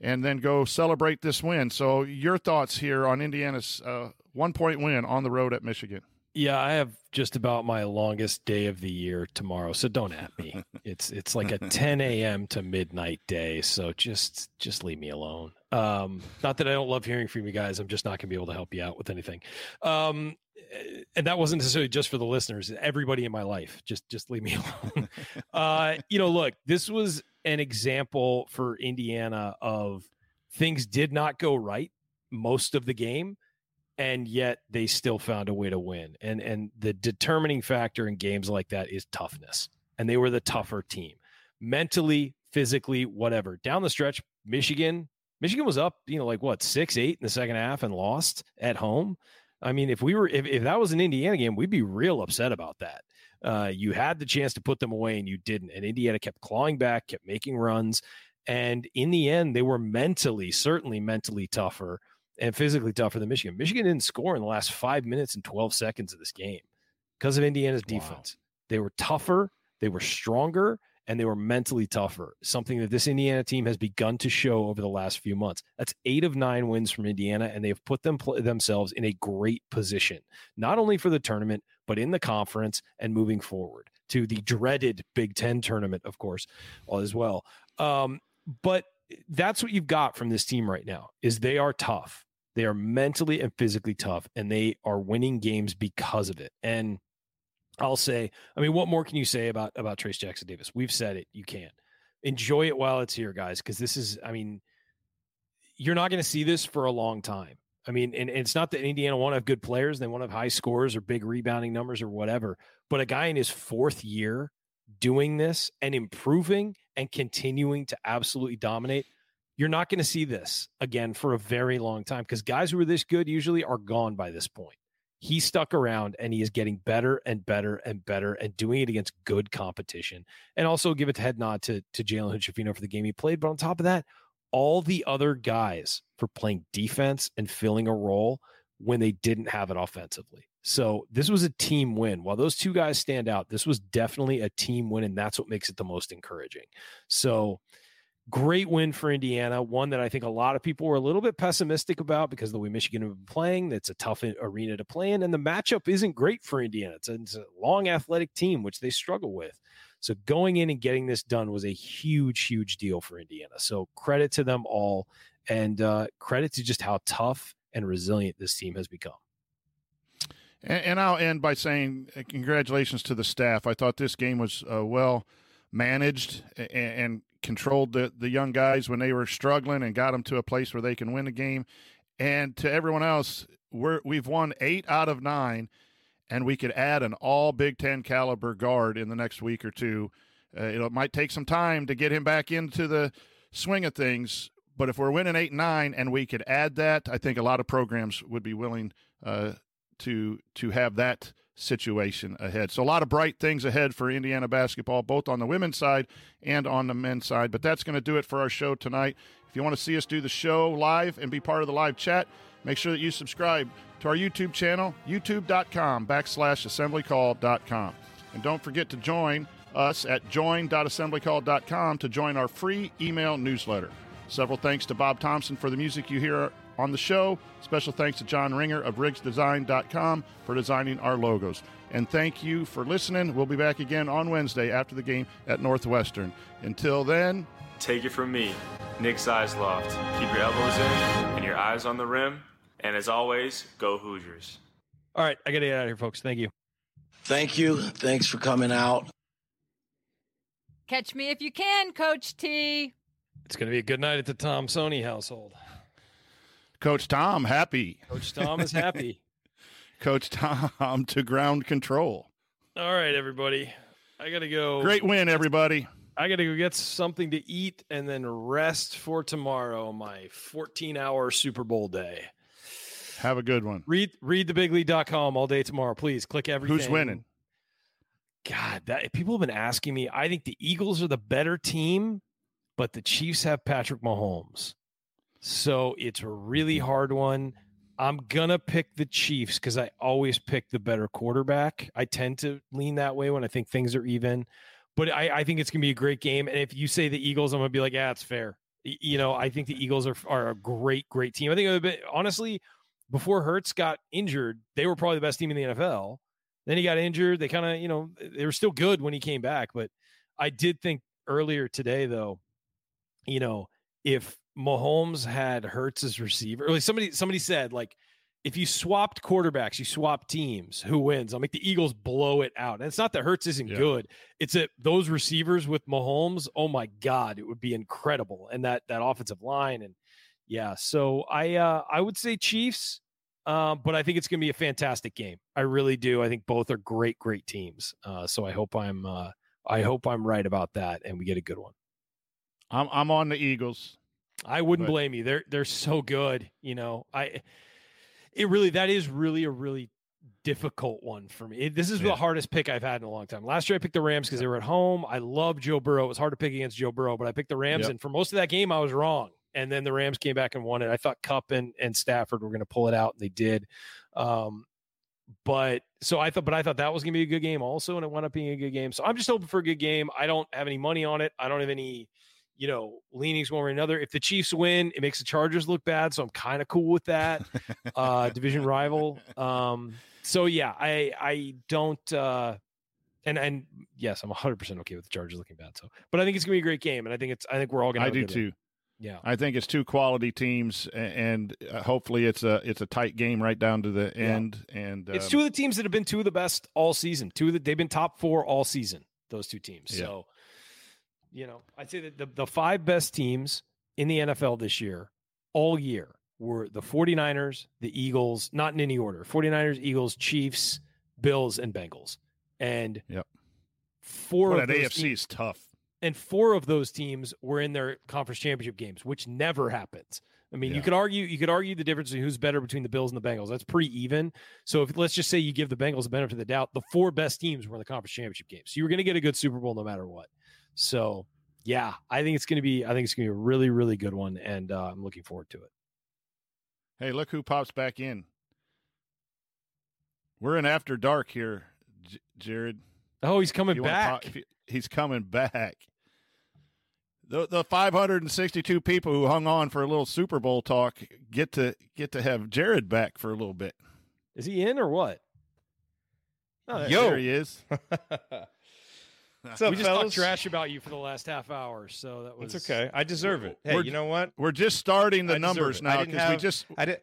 and then go celebrate this win. So your thoughts here on Indiana's uh, one-point win on the road at Michigan. Yeah, I have just about my longest day of the year tomorrow, so don't at me. It's it's like a ten a.m. to midnight day, so just just leave me alone. Um, not that I don't love hearing from you guys. I'm just not going to be able to help you out with anything. Um And that wasn't necessarily just for the listeners, everybody in my life, just, just leave me alone. uh, you know, look, this was an example for Indiana of things did not go right most of the game, and yet they still found a way to win. And, and the determining factor in games like that is toughness. And they were the tougher team mentally, physically, whatever. Down the stretch, Michigan, Michigan was up, you know, like what, six, eight in the second half and lost at home. I mean, if we were, if, if that was an Indiana game, we'd be real upset about that. Uh, you had the chance to put them away and you didn't. And Indiana kept clawing back, kept making runs. And in the end, they were mentally, certainly mentally tougher and physically tougher than Michigan. Michigan didn't score in the last five minutes and twelve seconds of this game because of Indiana's defense. Wow. They were tougher, they were stronger, and they were mentally tougher, something that this Indiana team has begun to show over the last few months. That's eight of nine wins from Indiana, and they've put them pl- themselves in a great position, not only for the tournament, but in the conference and moving forward to the dreaded Big Ten tournament, of course, as well. Um, but that's what you've got from this team right now, is they are tough. They are mentally and physically tough, and they are winning games because of it. And I'll say, I mean, what more can you say about, about Trayce Jackson-Davis? We've said it. You can't. Enjoy it while it's here, guys, because this is, I mean, you're not going to see this for a long time. I mean, and, and it's not that Indiana won't have good players. They won't have high scores or big rebounding numbers or whatever. But a guy in his fourth year doing this and improving and continuing to absolutely dominate, you're not going to see this again for a very long time because guys who are this good usually are gone by this point. He stuck around, and he is getting better and better and better and doing it against good competition. And also give a head nod to, to Jalen Hood-Schifino for the game he played. But on top of that, all the other guys for playing defense and filling a role when they didn't have it offensively. So this was a team win. While those two guys stand out, this was definitely a team win, and that's what makes it the most encouraging. So great win for Indiana, one that I think a lot of people were a little bit pessimistic about because of the way Michigan have been playing. That's a tough arena to play in, and the matchup isn't great for Indiana. It's a, it's a long athletic team, which they struggle with. So going in and getting this done was a huge, huge deal for Indiana. So credit to them all, and uh, credit to just how tough and resilient this team has become. And, and I'll end by saying uh, congratulations to the staff. I thought this game was uh, well managed and, and controlled the, the young guys when they were struggling and got them to a place where they can win the game. And to everyone else, we're, we've won eight out of nine, and we could add an all-Big Ten caliber guard in the next week or two. Uh, it might take some time to get him back into the swing of things, but if we're winning eight and nine and we could add that, I think a lot of programs would be willing uh, to to have that situation ahead. So a lot of bright things ahead for Indiana basketball, both on the women's side and on the men's side. But that's going to do it for our show tonight. If you want to see us do the show live and be part of the live chat, make sure that you subscribe to our YouTube channel, youtube.com backslash assemblycall.com. And don't forget to join us at join dot assembly call dot com to join our free email newsletter. Several thanks to Bob Thompson for the music you hear on the show. Special thanks to John Ringer of riggs design dot com for designing our logos. And thank you for listening. We'll be back again on Wednesday after the game at Northwestern. Until then, take it from me, Nick Seisloft. Keep your elbows in and your eyes on the rim. And as always, go Hoosiers. All right, I got to get out of here, folks. Thank you. Thank you. Thanks for coming out. Catch me if you can, Coach T. It's going to be a good night at the Tonsoni household. Coach Tom, happy. Coach Tom is happy. Coach Tom to ground control. All right, everybody. I got to go. Great win, everybody. I got to go get something to eat and then rest for tomorrow, my fourteen-hour Super Bowl day. Have a good one. Read read the big lead dot com all day tomorrow. Please click everything. Who's winning? God, that people have been asking me. I think the Eagles are the better team, but the Chiefs have Patrick Mahomes. So it's a really hard one. I'm going to pick the Chiefs because I always pick the better quarterback. I tend to lean that way when I think things are even. But I, I think it's going to be a great game. And if you say the Eagles, I'm going to be like, yeah, it's fair. You know, I think the Eagles are, are a great, great team. I think, bit, honestly, before Hurts got injured, they were probably the best team in the N F L. Then he got injured. They kind of, you know, they were still good when he came back. But I did think earlier today, though, you know, if Mahomes had Hurts as receiver, or like somebody, somebody said, like, if you swapped quarterbacks, you swap teams, who wins? I'll make the Eagles blow it out. And it's not that Hurts isn't yeah. good. It's that those receivers with Mahomes, oh my God, it would be incredible. And that that offensive line. And yeah, so I uh, I would say Chiefs, uh, but I think it's going to be a fantastic game. I really do. I think both are great, great teams. Uh, so I hope I'm uh, I hope I'm right about that and we get a good one. I'm I'm on the Eagles. I wouldn't but... blame you. They're they're so good. You know, I. It really, that is really a really difficult one for me. It, this is yeah. the hardest pick I've had in a long time. Last year I picked the Rams because they were at home. I love Joe Burrow. It was hard to pick against Joe Burrow, but I picked the Rams. Yep. And for most of that game, I was wrong. And then the Rams came back and won it. I thought Cup and, and Stafford were going to pull it out, and they did. Um, but so I thought, but I thought that was going to be a good game also, and it wound up being a good game. So I'm just hoping for a good game. I don't have any money on it. I don't have any, you know, leanings one way or another. If the Chiefs win, it makes the Chargers look bad. So I'm kind of cool with that. Uh, division rival. Um, so yeah, I, I don't, uh, and, and yes, I'm a hundred percent okay with the Chargers looking bad. So, but I think it's gonna be a great game. And I think it's, I think we're all going to, I do too. It. Yeah. I think it's two quality teams and, and uh, hopefully it's a, it's a tight game right down to the end. Yeah. And um, it's two of the teams that have been two of the best all season, two that they've been top four all season, those two teams. Yeah. So, you know, I'd say that the, the five best teams in the N F L this year, all year, were the forty-niners, the Eagles, not in any order, forty-niners, Eagles, Chiefs, Bills, and Bengals. And yep. four well, of that those A F C teams, is tough. And four of those teams were in their conference championship games, which never happens. I mean, yeah. you could argue you could argue the difference in who's better between the Bills and the Bengals. That's pretty even. So if let's just say you give the Bengals the benefit of the doubt, the four best teams were in the conference championship games. So you were going to get a good Super Bowl no matter what. So, yeah, I think it's going to be I think it's going to be a really, really good one, and uh, I'm looking forward to it. Hey, look who pops back in. We're in After Dark here, J- Jared. Oh, he's coming back. Pop, he's coming back. The the five hundred sixty-two people who hung on for a little Super Bowl talk get to get to have Jared back for a little bit. Is he in or what? Oh, there, Yo. there he is. What's up, we just fellas? Talked trash about you for the last half hour, so that was. It's okay. I deserve it. Hey, you know what? We're just starting the I numbers now because we just I did.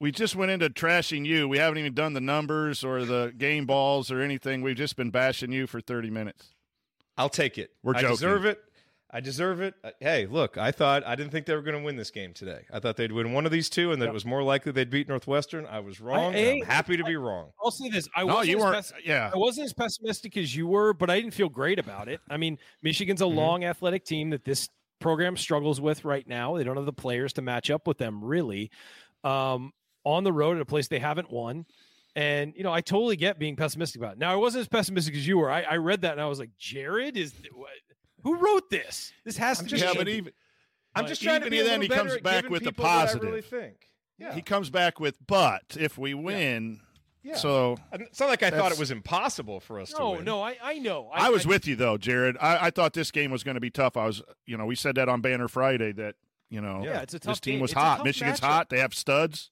We just went into trashing you. We haven't even done the numbers or the game balls or anything. We've just been bashing you for thirty minutes. I'll take it. We're joking. I deserve it. I deserve it. Hey, look, I thought I didn't think they were going to win this game today. I thought they'd win one of these two, and that yeah. it was more likely they'd beat Northwestern. I was wrong. I, I, I'm happy to I, be wrong. I'll say this: I no, wasn't you as pessi- yeah. I wasn't as pessimistic as you were, but I didn't feel great about it. I mean, Michigan's a mm-hmm. long, athletic team that this program struggles with right now. They don't have the players to match up with them, really. Um, on the road at a place they haven't won. And, you know, I totally get being pessimistic about it. Now, I wasn't as pessimistic as you were. I, I read that and I was like, Jared is th- who wrote this? This has I'm to just, be. Yeah, but even, I'm just trying to be a little better. Even then, he comes back with the positive. I really think. Yeah. He comes back with, but if we win. Yeah. yeah. So it's not like I thought it was impossible for us no, to win. No, no, I, I know. I, I was I, with you, though, Jared. I, I thought this game was going to be tough. I was, you know, we said that on Banner Friday that, you know, yeah, it's a tough this team game. was it's hot. Michigan's matchup. hot. They have studs.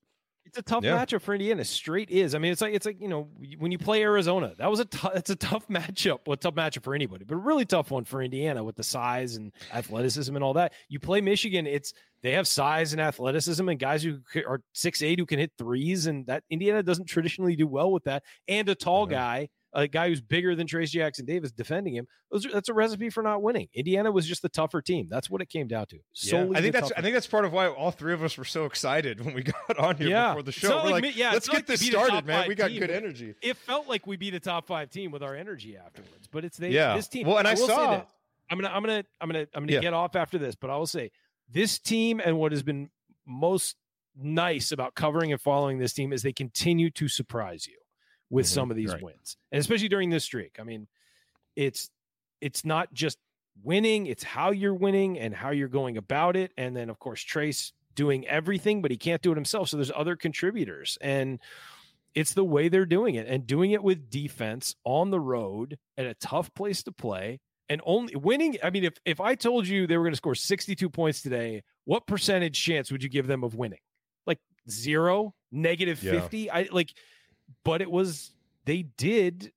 It's a tough yeah. matchup for Indiana. Straight is. I mean, it's like it's like you know when you play Arizona, that was a t- it's a tough matchup. Well, a tough matchup for anybody, but a really tough one for Indiana with the size and athleticism and all that. You play Michigan, it's they have size and athleticism and guys who are six eight who can hit threes, and that Indiana doesn't traditionally do well with that. And a tall yeah. guy, a guy who's bigger than Trayce Jackson-Davis defending him. Those are, that's a recipe for not winning. Indiana was just the tougher team. That's what it came down to. Yeah. I think that's, I think that's part of why all three of us were so excited when we got on here yeah. before the show. We're like, like yeah, let's get like this started, man. We got team. good energy. It felt like we beat a top five team with our energy afterwards, but it's they, yeah. this team. Well, and I, I saw, I'm going to, I'm going to, I'm going to, I'm going to yeah. get off after this, but I will say this team and what has been most nice about covering and following this team is they continue to surprise you with mm-hmm. some of these right. wins, and especially during this streak. I mean, it's it's not just winning, it's how you're winning and how you're going about it. And then, of course, Trayce doing everything, but he can't do it himself. So there's other contributors, and it's the way they're doing it and doing it with defense on the road at a tough place to play and only winning. I mean, if, if I told you they were going to score sixty-two points today, what percentage chance would you give them of winning? Like zero, negative yeah. fifty? I like... But it was, they did,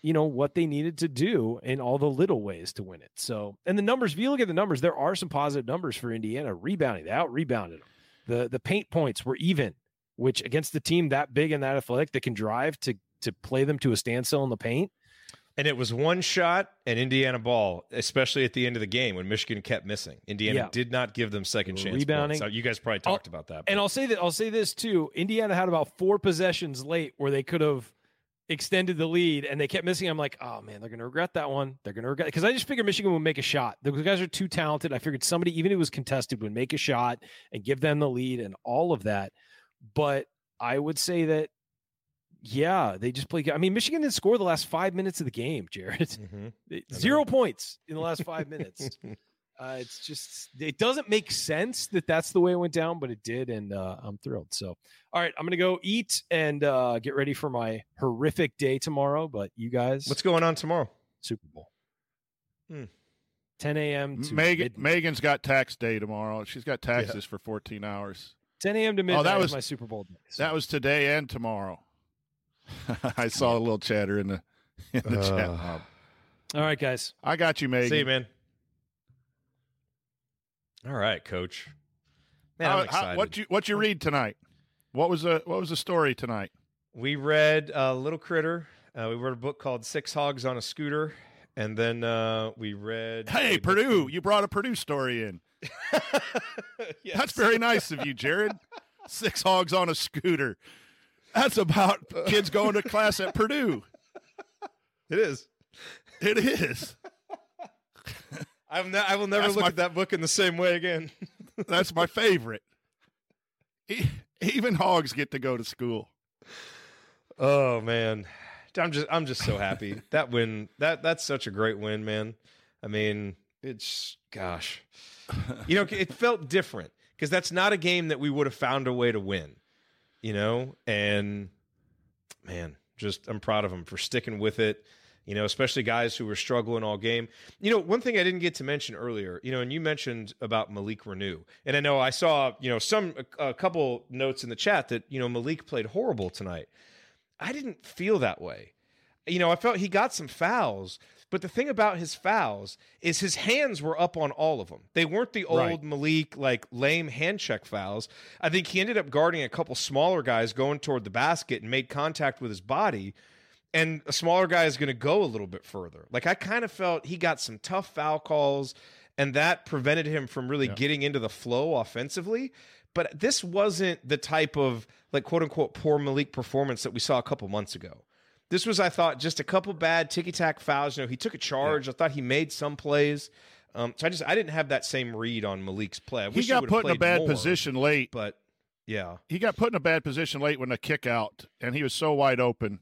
you know, what they needed to do in all the little ways to win it. So, and the numbers, if you look at the numbers, there are some positive numbers for Indiana. Rebounding, they out-rebounded them. The, the paint points were even, which against the team that big and that athletic that can drive to, to play them to a standstill in the paint. And it was one shot and Indiana ball, especially at the end of the game when Michigan kept missing. Indiana yeah. did not give them second chance. Rebounding. So you guys probably talked I'll, about that. But. And I'll say that I'll say this too. Indiana had about four possessions late where they could have extended the lead and they kept missing. I'm like, oh man, they're going to regret that one. They're going to regret it. Because I just figured Michigan would make a shot. The guys are too talented. I figured somebody, even if it was contested, would make a shot and give them the lead and all of that. But I would say that yeah, they just play. I mean, Michigan didn't score the last five minutes of the game, Jared. Mm-hmm. Zero points in the last five minutes. Uh, it's just, it doesn't make sense that that's the way it went down, but it did, and uh, I'm thrilled. So, all right, I'm going to go eat and uh, get ready for my horrific day tomorrow, but you guys. What's going on tomorrow? Super Bowl. Hmm. ten a.m. to Megan, midnight. Megan's got tax day tomorrow. She's got taxes yeah. for fourteen hours. ten a.m. to midnight oh, that was my Super Bowl day. So. That was today and tomorrow. I saw a little chatter in the in the uh, chat. All right, guys. I got you, Megan. See you, man. All right, Coach. Man, how, I'm excited. How, what you what you read tonight? What was the what was the story tonight? We read uh, Little Critter. Uh, we read a book called Six Hogs on a Scooter, and then uh, we read. Hey, Purdue! You brought a Purdue story in. Yes. That's very nice of you, Jared. Six Hogs on a Scooter. That's about kids going to class at Purdue. It is. It is. I've ne- I will never that's look my, at that book in the same way again. That's my favorite. E- even hogs get to go to school. Oh man, I'm just I'm just so happy that win that that's such a great win, man. I mean, it's gosh, you know, it felt different because that's not a game that we would have found a way to win. You know, and man, just I'm proud of them for sticking with it, you know, especially guys who were struggling all game. You know, one thing I didn't get to mention earlier, you know, and you mentioned about Malik Reneau. And I know I saw, you know, some a, a couple notes in the chat that, you know, Malik played horrible tonight. I didn't feel that way. you know, I felt he got some fouls, but the thing about his fouls is his hands were up on all of them. They weren't the old right. Malik, like, lame hand check fouls. I think he ended up guarding a couple smaller guys going toward the basket and made contact with his body, and a smaller guy is going to go a little bit further. Like, I kind of felt he got some tough foul calls, and that prevented him from really yeah. getting into the flow offensively. But this wasn't the type of, like, quote-unquote poor Malik performance that we saw a couple months ago. This was, I thought, just a couple bad ticky-tack fouls. You know, he took a charge. Yeah. I thought he made some plays. Um, so I just I didn't have that same read on Malik's play. I wish he got he put in a bad more, position late. But, yeah. He got put in a bad position late when the kick out, and he was so wide open.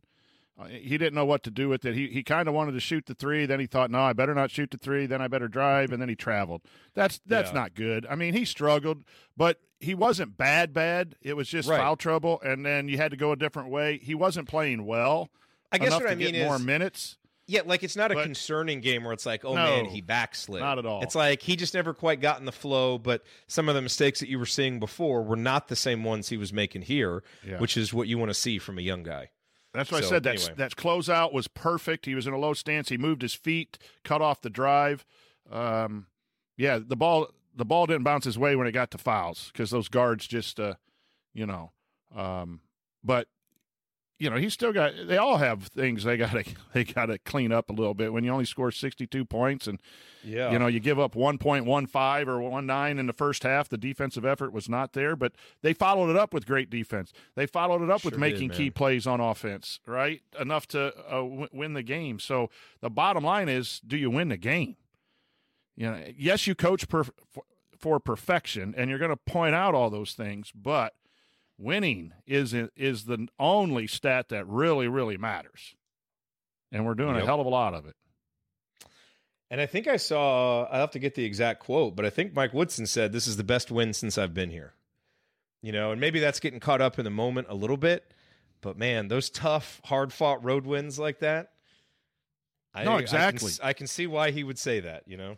Uh, he didn't know what to do with it. He he kind of wanted to shoot the three. Then he thought, no, I better not shoot the three. Then I better drive. And then he traveled. That's that's yeah. not good. I mean, he struggled, but he wasn't bad, bad. It was just right. foul trouble, and then you had to go a different way. He wasn't playing well. I guess what I mean is more minutes. Yeah, like it's not but, a concerning game where it's like, oh no, man, he backslid. Not at all. It's like he just never quite got in the flow, but some of the mistakes that you were seeing before were not the same ones he was making here, yeah. which is what you want to see from a young guy. That's what so, I said. That's, anyway. That closeout was perfect. He was in a low stance. He moved his feet, cut off the drive. Um, yeah, the ball the ball didn't bounce his way when it got to fouls because those guards just, uh, you know. Um, but, you know, he's still got – they all have things they got to they gotta clean up a little bit. When you only score sixty-two points and, yeah. you know, you give up one point one five or one point nine in the first half, the defensive effort was not there. But they followed it up with great defense. They followed it up sure with making did, key plays on offense, right, enough to uh, w- win the game. So the bottom line is, do you win the game? You know, yes, you coach per, for, for perfection, and you're going to point out all those things, but winning is is the only stat that really, really matters. And we're doing yep. a hell of a lot of it. And I think I saw, I'll have to get the exact quote, but I think Mike Woodson said, this is the best win since I've been here. You know, and maybe that's getting caught up in the moment a little bit, but man, those tough, hard-fought road wins like that. I, no, exactly. I can, I can see why he would say that, you know.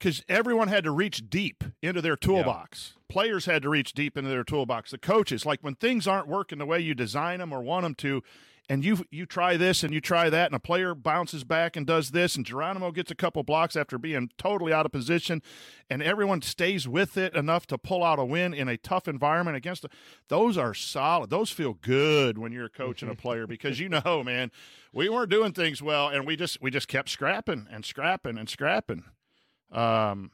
Because everyone had to reach deep into their toolbox. Yeah. Players had to reach deep into their toolbox. The coaches, like when things aren't working the way you design them or want them to, and you you try this and you try that, and a player bounces back and does this, and Geronimo gets a couple blocks after being totally out of position, and everyone stays with it enough to pull out a win in a tough environment against the, those are solid. Those feel good when you're coaching a player because you know, man, we weren't doing things well, and we just we just kept scrapping and scrapping and scrapping. Um,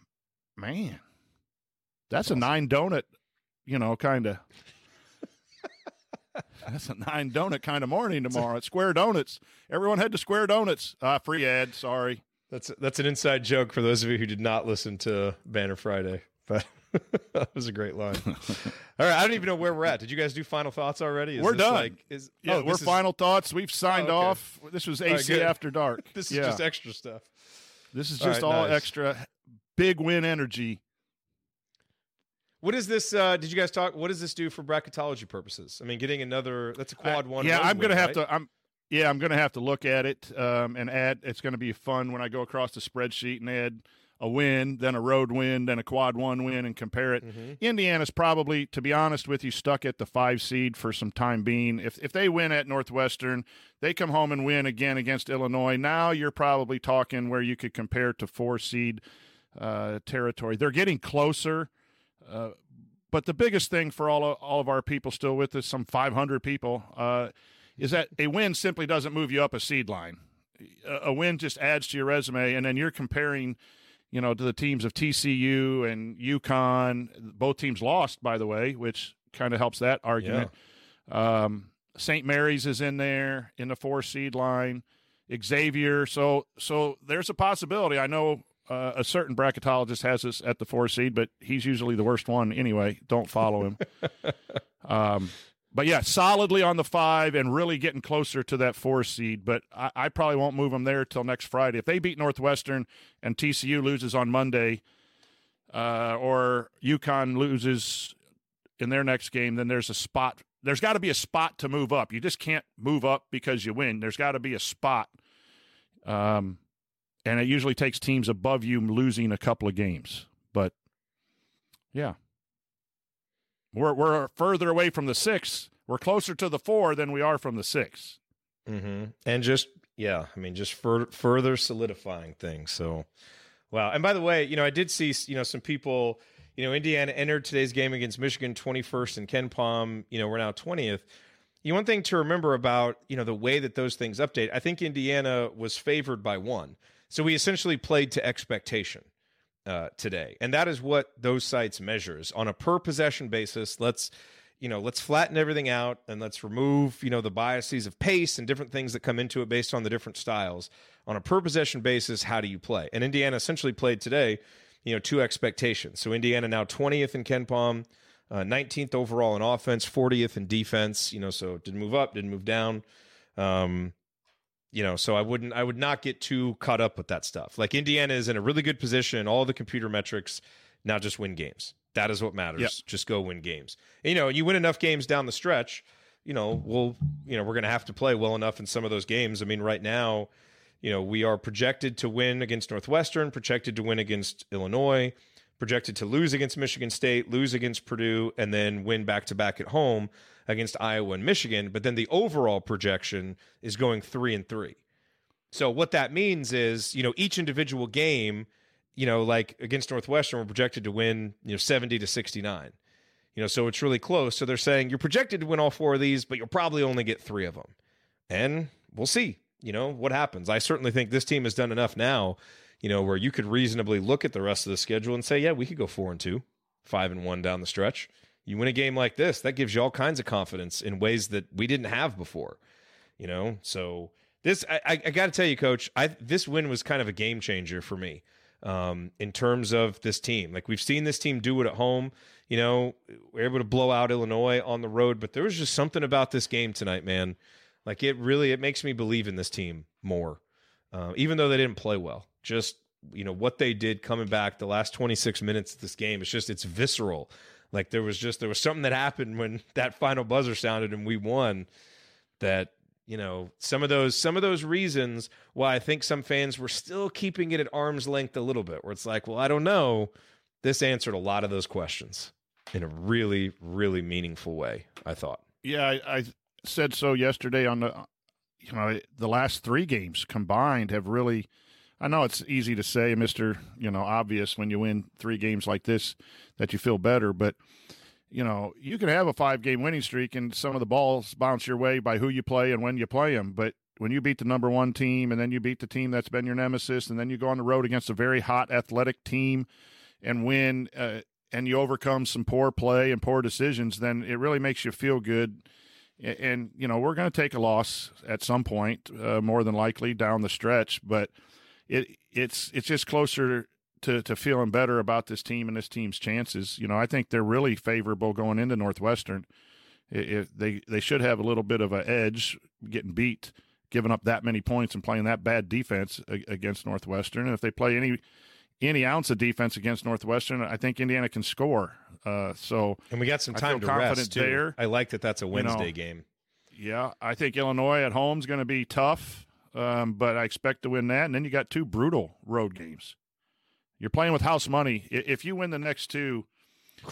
man, that's, that's a awesome. nine donut, you know, kind of, that's a nine donut kind of morning tomorrow at Square Donuts. Everyone head to Square Donuts. Uh, free ad. Sorry. That's, that's an inside joke for those of you who did not listen to Banner Friday, but that was a great line. All right. I don't even know where we're at. Did you guys do final thoughts already? Is we're done. Like, is, yeah, oh, we're is... final thoughts. We've signed oh, okay. off. This was A C right, After Dark. This is yeah. just extra stuff. This is just all, right, all nice. Extra big win energy. What is this? Uh, did you guys talk? What does this do for bracketology purposes? I mean, getting another, that's a quad I, one. Yeah, I'm going to have right? to, I'm, yeah, I'm going to have to look at it um, and add, it's going to be fun when I go across the spreadsheet and add a win, then a road win, then a quad one win and compare it. Mm-hmm. Indiana's probably, to be honest with you, stuck at the five seed for some time being. If, if they win at Northwestern, they come home and win again against Illinois. Now you're probably talking where you could compare to four-seed uh, territory. They're getting closer, uh, but the biggest thing for all of, all of our people still with us, some five hundred people, uh, is that a win simply doesn't move you up a seed line. A, a win just adds to your resume, and then you're comparing, you know, to the teams of T C U and UConn. Both teams lost, by the way, which kind of helps that argument. Yeah. Um Saint Mary's is in there in the four seed line, Xavier. So, so there's a possibility. I know uh, a certain bracketologist has us at the four seed, but he's usually the worst one anyway. Don't follow him. um, but yeah, solidly on the five and really getting closer to that four seed. But I, I probably won't move them there till next Friday. If they beat Northwestern and T C U loses on Monday, uh, or UConn loses in their next game, then there's a spot. There's got to be a spot to move up. You just can't move up because you win. There's got to be a spot. Um, and it usually takes teams above you losing a couple of games. But, yeah. We're we're further away from the six. We're closer to the four than we are from the six. Mm-hmm. And just, yeah, I mean, just fur- further solidifying things. So, wow. And by the way, you know, I did see, you know, some people, you know, Indiana entered today's game against Michigan twenty-first and Kenpom, you know, we're now twentieth. You know, one thing to remember about, you know, the way that those things update, I think Indiana was favored by one. So we essentially played to expectation uh, today. And that is what those sites measures on a per possession basis. Let's, you know, let's flatten everything out and let's remove, you know, the biases of pace and different things that come into it based on the different styles. On a per possession basis, how do you play? And Indiana essentially played today, you know, to expectations. So Indiana now twentieth in Kenpom, uh, nineteenth overall in offense, fortieth in defense, you know, so didn't move up, didn't move down. Um, You know, so I wouldn't, I would not get too caught up with that stuff. Like Indiana is in a really good position, all the computer metrics, now just win games. That is what matters. Yep. Just go win games. And, you know, you win enough games down the stretch, you know, we'll, you know, we're going to have to play well enough in some of those games. I mean, right now, you know, we are projected to win against Northwestern, projected to win against Illinois, projected to lose against Michigan State, lose against Purdue, and then win back to back at home against Iowa and Michigan, but then the overall projection is going three and three. So what that means is, you know, each individual game, you know, like against Northwestern, we're projected to win, you know, seventy to sixty-nine, you know, so it's really close. So they're saying you're projected to win all four of these, but you'll probably only get three of them. And we'll see, you know, what happens. I certainly think this team has done enough now, you know, where you could reasonably look at the rest of the schedule and say, yeah, we could go four and two, five and one down the stretch. You win a game like this, that gives you all kinds of confidence in ways that we didn't have before, you know? So this, I, I got to tell you, Coach, I, this win was kind of a game changer for me um, in terms of this team. Like we've seen this team do it at home, you know, we were able to blow out Illinois on the road, but there was just something about this game tonight, man. Like it really, it makes me believe in this team more, uh, even though they didn't play well, just, you know, what they did coming back the last twenty-six minutes of this game. It's just, it's visceral. Like there was just, there was something that happened when that final buzzer sounded and we won that, you know, some of those, some of those reasons why I think some fans were still keeping it at arm's length a little bit where it's like, well, I don't know. This answered a lot of those questions in a really, really meaningful way, I thought. Yeah. I, I said so yesterday on the, you know, the last three games combined have really, I know it's easy to say, Mister, you know, obvious when you win three games like this that you feel better, but, you know, you can have a five-game winning streak and some of the balls bounce your way by who you play and when you play them, but when you beat the number one team and then you beat the team that's been your nemesis and then you go on the road against a very hot athletic team and win uh, and you overcome some poor play and poor decisions, then it really makes you feel good. And, and you know, we're going to take a loss at some point, uh, more than likely down the stretch, but – It it's it's just closer to, to feeling better about this team and this team's chances. You know, I think they're really favorable going into Northwestern. If they they should have a little bit of an edge getting beat, giving up that many points and playing that bad defense against Northwestern. And if they play any any ounce of defense against Northwestern, I think Indiana can score. Uh, so and we got some time to rest too. There. I like that. That's a Wednesday you know, game. Yeah, I think Illinois at home is going to be tough. Um, but I expect to win that. And then you got two brutal road games. You're playing with house money. If you win the next two,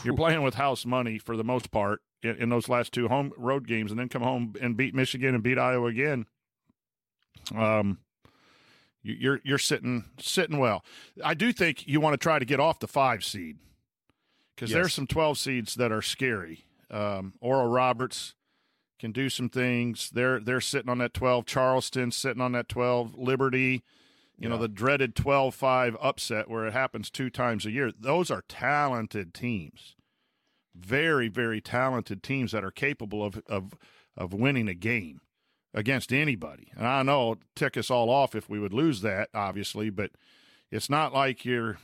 you're playing with house money for the most part in, in those last two home road games, and then come home and beat Michigan and beat Iowa again. Um, you, you're, you're sitting, sitting well. I do think you want to try to get off the five seed because yes. There's some twelve seeds that are scary. Um, Oral Roberts can do some things. They're they're sitting on that twelve. Charleston sitting on that twelve. Liberty, you yeah. know, the dreaded twelve five upset where it happens two times a year. Those are talented teams. Very, very talented teams that are capable of of, of winning a game against anybody. And I know it'd tick us all off if we would lose that, obviously, but it's not like you're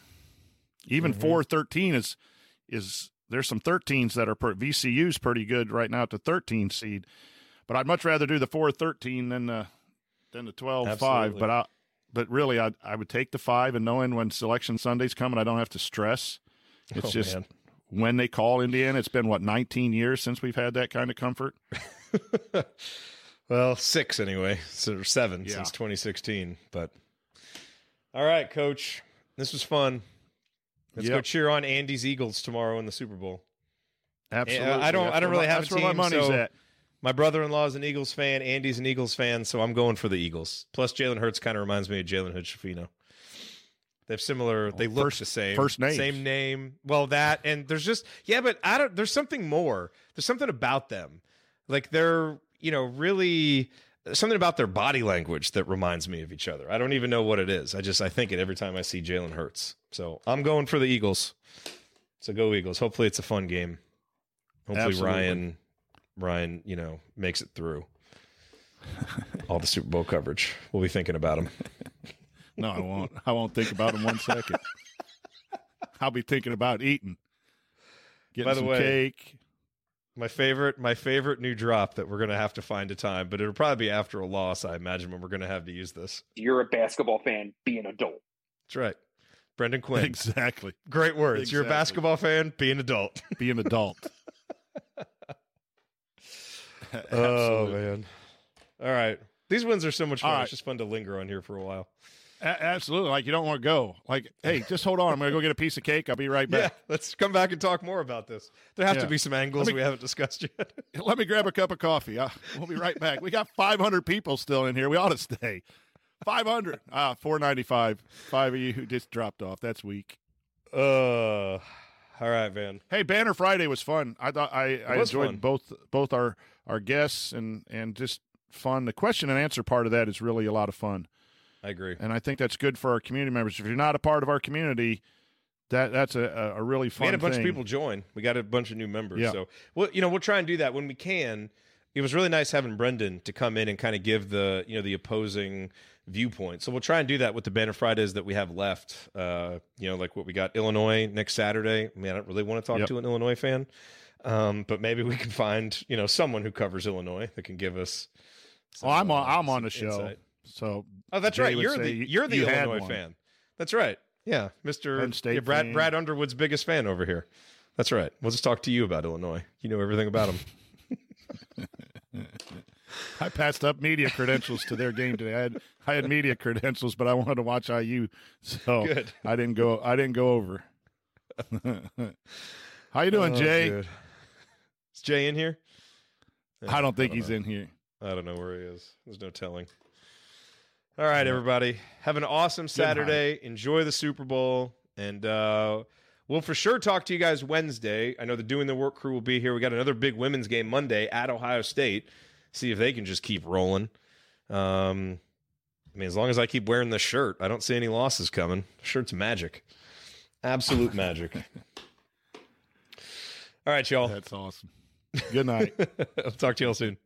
even mm-hmm. four thirteen is is there's some thirteens that are per, V C U's pretty good right now at the thirteen seed, but I'd much rather do the four thirteen than the than the twelve five. But I, but really, I I would take the five, and knowing when Selection Sunday's coming, I don't have to stress. It's oh, just man. When they call Indiana. It's been what nineteen years since we've had that kind of comfort. Well, six anyway, so seven yeah. since twenty sixteen. But all right, Coach, this was fun. Let's yep. go cheer on Andy's Eagles tomorrow in the Super Bowl. Absolutely. I don't. I don't really have a team. That's where my money's at. My brother-in-law is an Eagles fan. Andy's an Eagles fan, so I'm going for the Eagles. Plus, Jalen Hurts kind of reminds me of Jalen Hood-Schifino. They have similar. They look first, the same. First name, same name. Well, that and there's just yeah, but I don't. There's something more. There's something about them. Like they're you know really something about their body language that reminds me of each other. I don't even know what it is. I just I think it every time I see Jalen Hurts. So I'm going for the Eagles. So go Eagles. Hopefully it's a fun game. Hopefully Absolutely. Ryan. Ryan, you know, makes it through all the Super Bowl coverage. We'll be thinking about him. No, I won't. I won't think about him one second. I'll be thinking about eating, getting By the some way, cake. My favorite, my favorite new drop that we're going to have to find a time, but it'll probably be after a loss, I imagine, when we're going to have to use this. You're a basketball fan. Be an adult. That's right. Brendan Quinn. Exactly. Great words. Exactly. You're a basketball fan. Be an adult. Be an adult. Oh, man. All right. These wins are so much fun. Right. It's just fun to linger on here for a while. A- absolutely. Like, you don't want to go. Like, hey, just hold on. I'm going to go get a piece of cake. I'll be right back. Yeah, let's come back and talk more about this. There have yeah. to be some angles me, we haven't discussed yet. Let me grab a cup of coffee. Uh, we'll be right back. We got five hundred people still in here. We ought to stay. five hundred. Ah, four ninety-five. Five of you who just dropped off. That's weak. Uh... All right, man. Hey, Banner Friday was fun. I thought I, I enjoyed fun. both both our, our guests and, and just fun. The question and answer part of that is really a lot of fun. I agree. And I think that's good for our community members. If you're not a part of our community, that that's a, a really fun thing. We had a bunch thing. of people join. We got a bunch of new members. Yeah. So, well, you know, we'll try and do that when we can. It was really nice having Brendan to come in and kind of give the, you know, the opposing viewpoint. So we'll try and do that with the Banner Fridays that we have left. Uh, you know, like what we got Illinois next Saturday. I mean, I don't really want to talk yep. to an Illinois fan, um, but maybe we can find, you know, someone who covers Illinois that can give us. Some, oh, I'm on, uh, I'm on the show. Insight. So, oh, that's Jay right. You're the, you're the you Illinois fan. That's right. Yeah. Mister State yeah, Brad, Brad Underwood's biggest fan over here. That's right. We'll just talk to you about Illinois. You know everything about them. I passed up media credentials to their game today. I had I had media credentials, but I wanted to watch I U, so good. I didn't go. I didn't go over. How you doing, oh, Jay? Good. Is Jay in here? I don't think I don't he's know. in here. I don't know where he is. There's no telling. All right, everybody, have an awesome Saturday. Enjoy the Super Bowl, and uh, we'll for sure talk to you guys Wednesday. I know the Doing the Work crew will be here. We got another big women's game Monday at Ohio State. See if they can just keep rolling. Um, I mean, as long as I keep wearing this shirt, I don't see any losses coming. The shirt's magic. Absolute magic. All right, y'all. That's awesome. Good night. I'll talk to y'all soon.